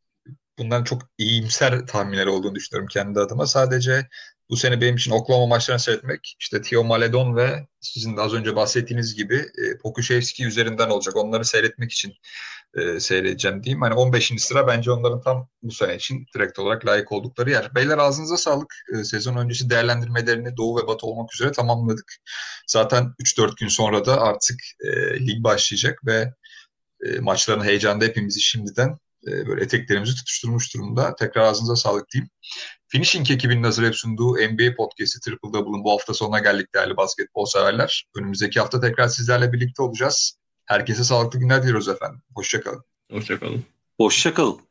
bundan çok iyimser tahminleri olduğunu düşünüyorum kendi adıma. Sadece bu sene benim için Oklahoma maçlarını seyretmek, işte Theo Maledon ve sizin de az önce bahsettiğiniz gibi Pokuševski üzerinden olacak. Onları seyretmek için seyredeceğim diyeyim. Hani 15. sıra bence onların tam bu sene için direkt olarak layık oldukları yer. Beyler ağzınıza sağlık. Sezon öncesi değerlendirmelerini Doğu ve Batı olmak üzere tamamladık. Zaten 3-4 gün sonra da artık lig başlayacak ve maçların heyecanı da hepimizi şimdiden böyle eteklerimizi tutuşturmuş durumda. Tekrar ağzınıza sağlık diyeyim. Finishing ekibinin hazırlayıp sunduğu NBA podcast'i Triple Double'ın bu hafta sonuna geldik değerli basketbol severler. Önümüzdeki hafta tekrar sizlerle birlikte olacağız. Herkese sağlıklı günler diliyoruz efendim. Hoşçakalın. Hoşçakalın. Hoşçakalın.